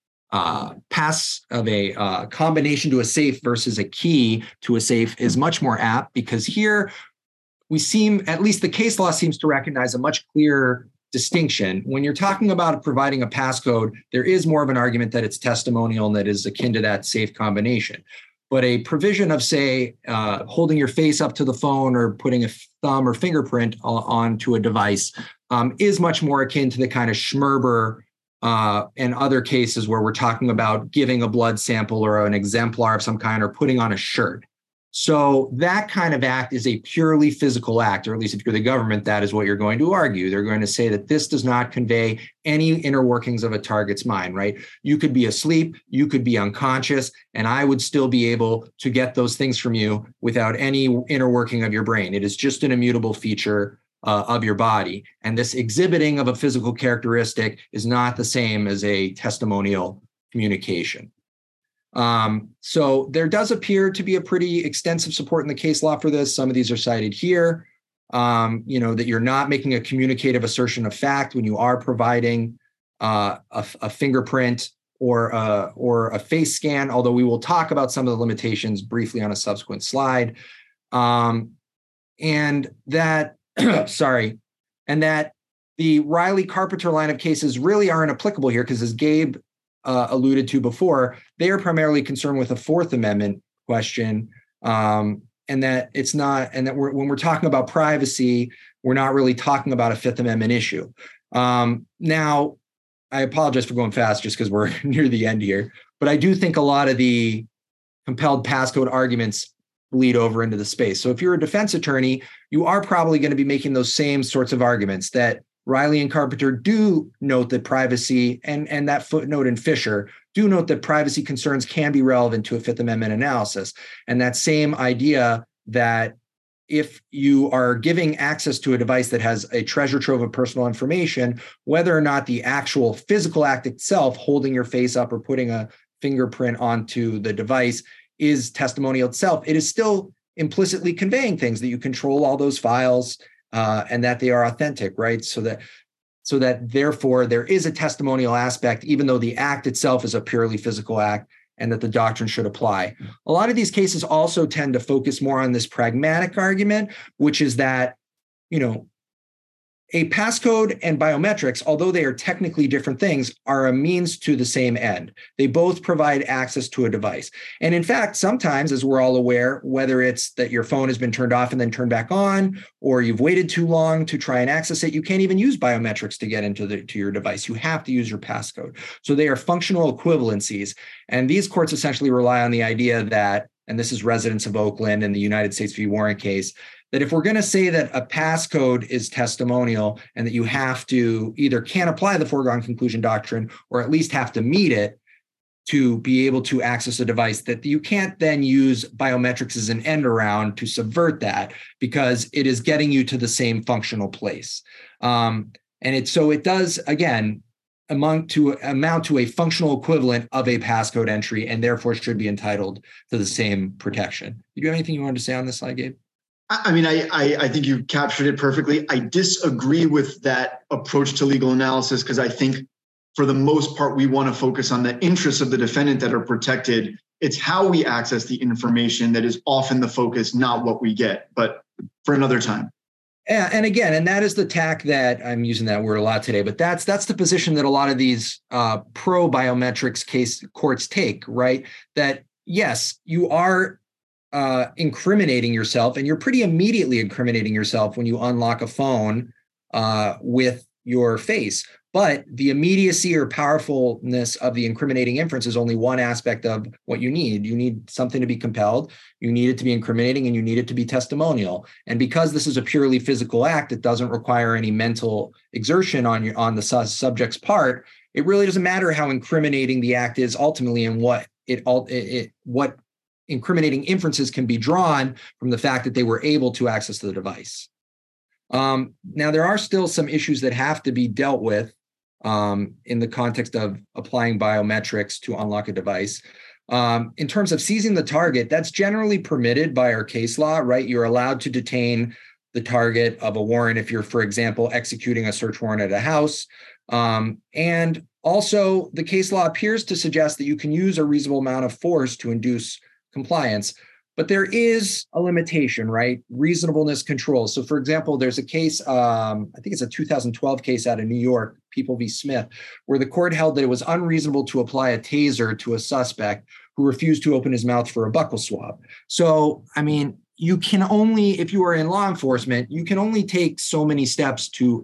combination to a safe versus a key to a safe is much more apt, because here we seem, at least the case law seems to recognize a much clearer distinction. When you're talking about providing a passcode, there is more of an argument that it's testimonial and that is akin to that safe combination. But a provision of, say, holding your face up to the phone or putting a thumb or fingerprint onto a device is much more akin to the kind of Schmerber and other cases where we're talking about giving a blood sample or an exemplar of some kind or putting on a shirt. So that kind of act is a purely physical act, or at least if you're the government, that is what you're going to argue. They're going to say that this does not convey any inner workings of a target's mind, right? You could be asleep, you could be unconscious, and I would still be able to get those things from you without any inner working of your brain. It is just an immutable feature of your body. And this exhibiting of a physical characteristic is not the same as a testimonial communication. So there does appear to be a pretty extensive support in the case law for this. Some of these are cited here, you know, that you're not making a communicative assertion of fact when you are providing a fingerprint or a face scan, although we will talk about some of the limitations briefly on a subsequent slide. And that, and that the Riley Carpenter line of cases really aren't applicable here because as Gabe alluded to before, they are primarily concerned with a Fourth Amendment question, and that it's not, and that we're, when we're talking about privacy, we're not really talking about a Fifth Amendment issue. Now, I apologize for going fast just because we're near the end here, but I do think a lot of the compelled passcode arguments bleed over into the space. So if you're a defense attorney, you are probably going to be making those same sorts of arguments that Riley and Carpenter do note that privacy, and that footnote in Fisher do note that privacy concerns can be relevant to a Fifth Amendment analysis. And that same idea that if you are giving access to a device that has a treasure trove of personal information, whether or not the actual physical act itself, holding your face up or putting a fingerprint onto the device, is testimonial itself, it is still implicitly conveying things that you control all those files and that they are authentic, right? So that therefore there is a testimonial aspect, even though the act itself is a purely physical act, and that the doctrine should apply. A lot of these cases also tend to focus more on this pragmatic argument, which is that, you know, a passcode and biometrics, although they are technically different things, are a means to the same end. They both provide access to a device. And in fact, sometimes, as we're all aware, whether it's that your phone has been turned off and then turned back on, or you've waited too long to try and access it, you can't even use biometrics to get into your device. You have to use your passcode. So they are functional equivalencies. And these courts essentially rely on the idea that, and this is residents of Oakland and the United States v. Warren case, that if we're going to say that a passcode is testimonial and that you have to either can't apply the foregone conclusion doctrine or at least have to meet it to be able to access a device, that you can't then use biometrics as an end around to subvert that because it is getting you to the same functional place. And it does, again, amount to a functional equivalent of a passcode entry and therefore should be entitled to the same protection. Did you have anything you wanted to say on this slide, Gabe? I mean, I think you captured it perfectly. I disagree with that approach to legal analysis because I think for the most part, we want to focus on the interests of the defendant that are protected. It's how we access the information that is often the focus, not what we get, but for another time. Yeah, and again, and that is the tack that I'm using that word a lot today, but that's the position that a lot of these pro-biometrics case courts take, right? That yes, you are incriminating yourself, and you're pretty immediately incriminating yourself when you unlock a phone with your face. But the immediacy or powerfulness of the incriminating inference is only one aspect of what you need. You need something to be compelled, you need it to be incriminating, and you need it to be testimonial. And because this is a purely physical act, it doesn't require any mental exertion on the subject's part. It really doesn't matter how incriminating the act is ultimately and what incriminating inferences can be drawn from the fact that they were able to access the device. Now, there are still some issues that have to be dealt with in the context of applying biometrics to unlock a device. In terms of seizing the target, that's generally permitted by our case law, right? You're allowed to detain the target of a warrant if you're, for example, executing a search warrant at a house. And also, the case law appears to suggest that you can use a reasonable amount of force to induce compliance. But there is a limitation, right? Reasonableness controls. So for example, there's a case, I think it's a 2012 case out of New York, People v. Smith, where the court held that it was unreasonable to apply a taser to a suspect who refused to open his mouth for a buckle swab. So, I mean, you can only, if you are in law enforcement, you can only take so many steps to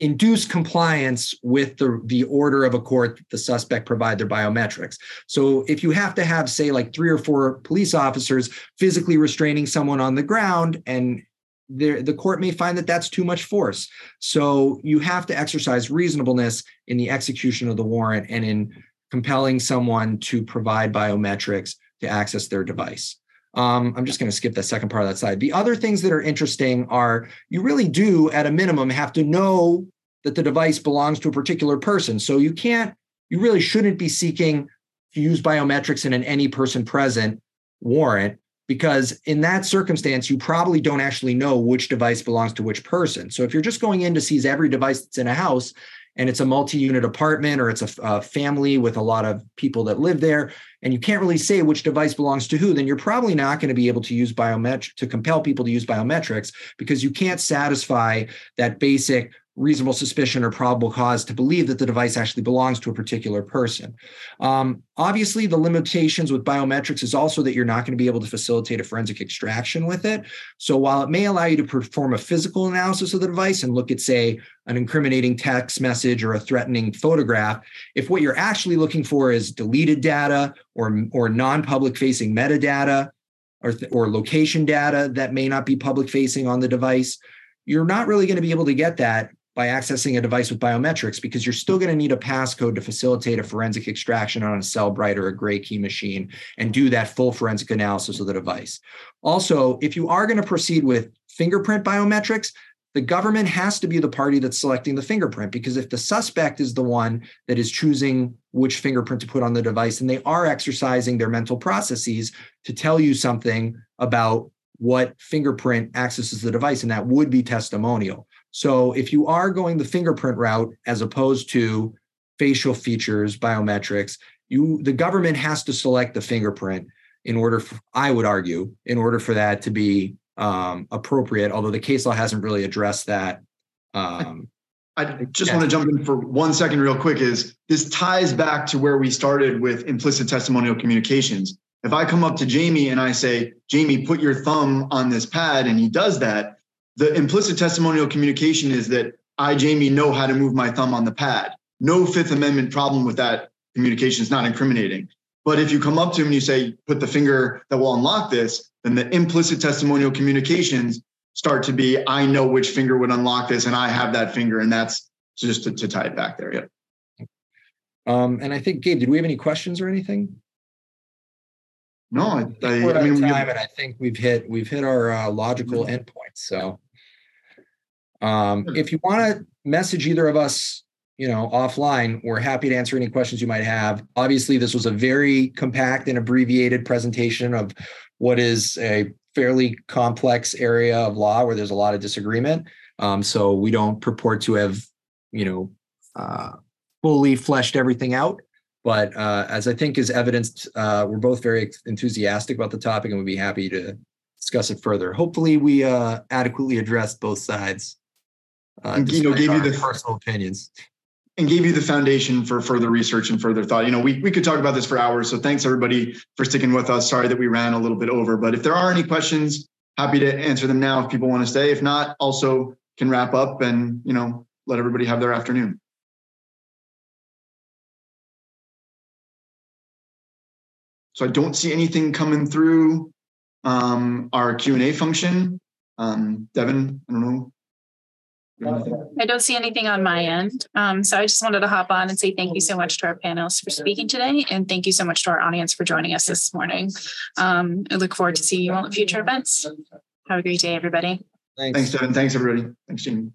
induce compliance with the order of a court that the suspect provide their biometrics. So if you have to have, say, like 3 or 4 police officers physically restraining someone on the ground, and the court may find that that's too much force. So you have to exercise reasonableness in the execution of the warrant and in compelling someone to provide biometrics to access their device. I'm just going to skip that second part of that slide. The other things that are interesting are you really do, at a minimum, have to know that the device belongs to a particular person. So you really shouldn't be seeking to use biometrics in an any person present warrant, because in that circumstance, you probably don't actually know which device belongs to which person. So if you're just going in to seize every device that's in a house, and it's a multi-unit apartment, or it's a family with a lot of people that live there, and you can't really say which device belongs to who, then you're probably not going to be able to use to compel people to use biometrics, because you can't satisfy that basic reasonable suspicion or probable cause to believe that the device actually belongs to a particular person. Obviously, the limitations with biometrics is also that you're not going to be able to facilitate a forensic extraction with it. So while it may allow you to perform a physical analysis of the device and look at, say, an incriminating text message or a threatening photograph, if what you're actually looking for is deleted data or non-public facing metadata or location data that may not be public facing on the device, you're not really going to be able to get that by accessing a device with biometrics, because you're still going to need a passcode to facilitate a forensic extraction on a Cellbrite or a Gray Key machine and do that full forensic analysis of the device. Also, if you are going to proceed with fingerprint biometrics, the government has to be the party that's selecting the fingerprint, because if the suspect is the one that is choosing which fingerprint to put on the device, and they are exercising their mental processes to tell you something about what fingerprint accesses the device, and that would be testimonial. So if you are going the fingerprint route as opposed to facial features, biometrics, the government has to select the fingerprint in order for, I would argue, in order for that to be appropriate, although the case law hasn't really addressed that. I just want to jump in for 1 second real quick. Is this ties back to where we started with implicit testimonial communications. If I come up to Jamie and I say, Jamie, put your thumb on this pad, and he does that, the implicit testimonial communication is that I, Jamie, know how to move my thumb on the pad. No Fifth Amendment problem with that communication. It's not incriminating. But if you come up to him and you say, put the finger that will unlock this, then the implicit testimonial communications start to be, I know which finger would unlock this, and I have that finger. And that's just to tie it back there. Yeah. And I think, Gabe, did we have any questions or anything? No, I think we've hit our logical endpoint. So if you want to message either of us, offline, we're happy to answer any questions you might have. Obviously, this was a very compact and abbreviated presentation of what is a fairly complex area of law where there's a lot of disagreement. So we don't purport to have, fully fleshed everything out. But as I think is evidenced, we're both very enthusiastic about the topic and we'd be happy to discuss it further. Hopefully, we adequately addressed both sides. Gave you the personal opinions and gave you the foundation for further research and further thought. We could talk about this for hours. So thanks everybody for sticking with us. Sorry that we ran a little bit over, but if there are any questions, happy to answer them now if people want to stay. If not, also can wrap up and let everybody have their afternoon. So I don't see anything coming through our Q&A function. Devin, I don't know. I don't see anything on my end. So I just wanted to hop on and say thank you so much to our panelists for speaking today. And thank you so much to our audience for joining us this morning. I look forward to seeing you all at future events. Have a great day, everybody. Thanks, Devin. Thanks, everybody. Thanks, Jamie.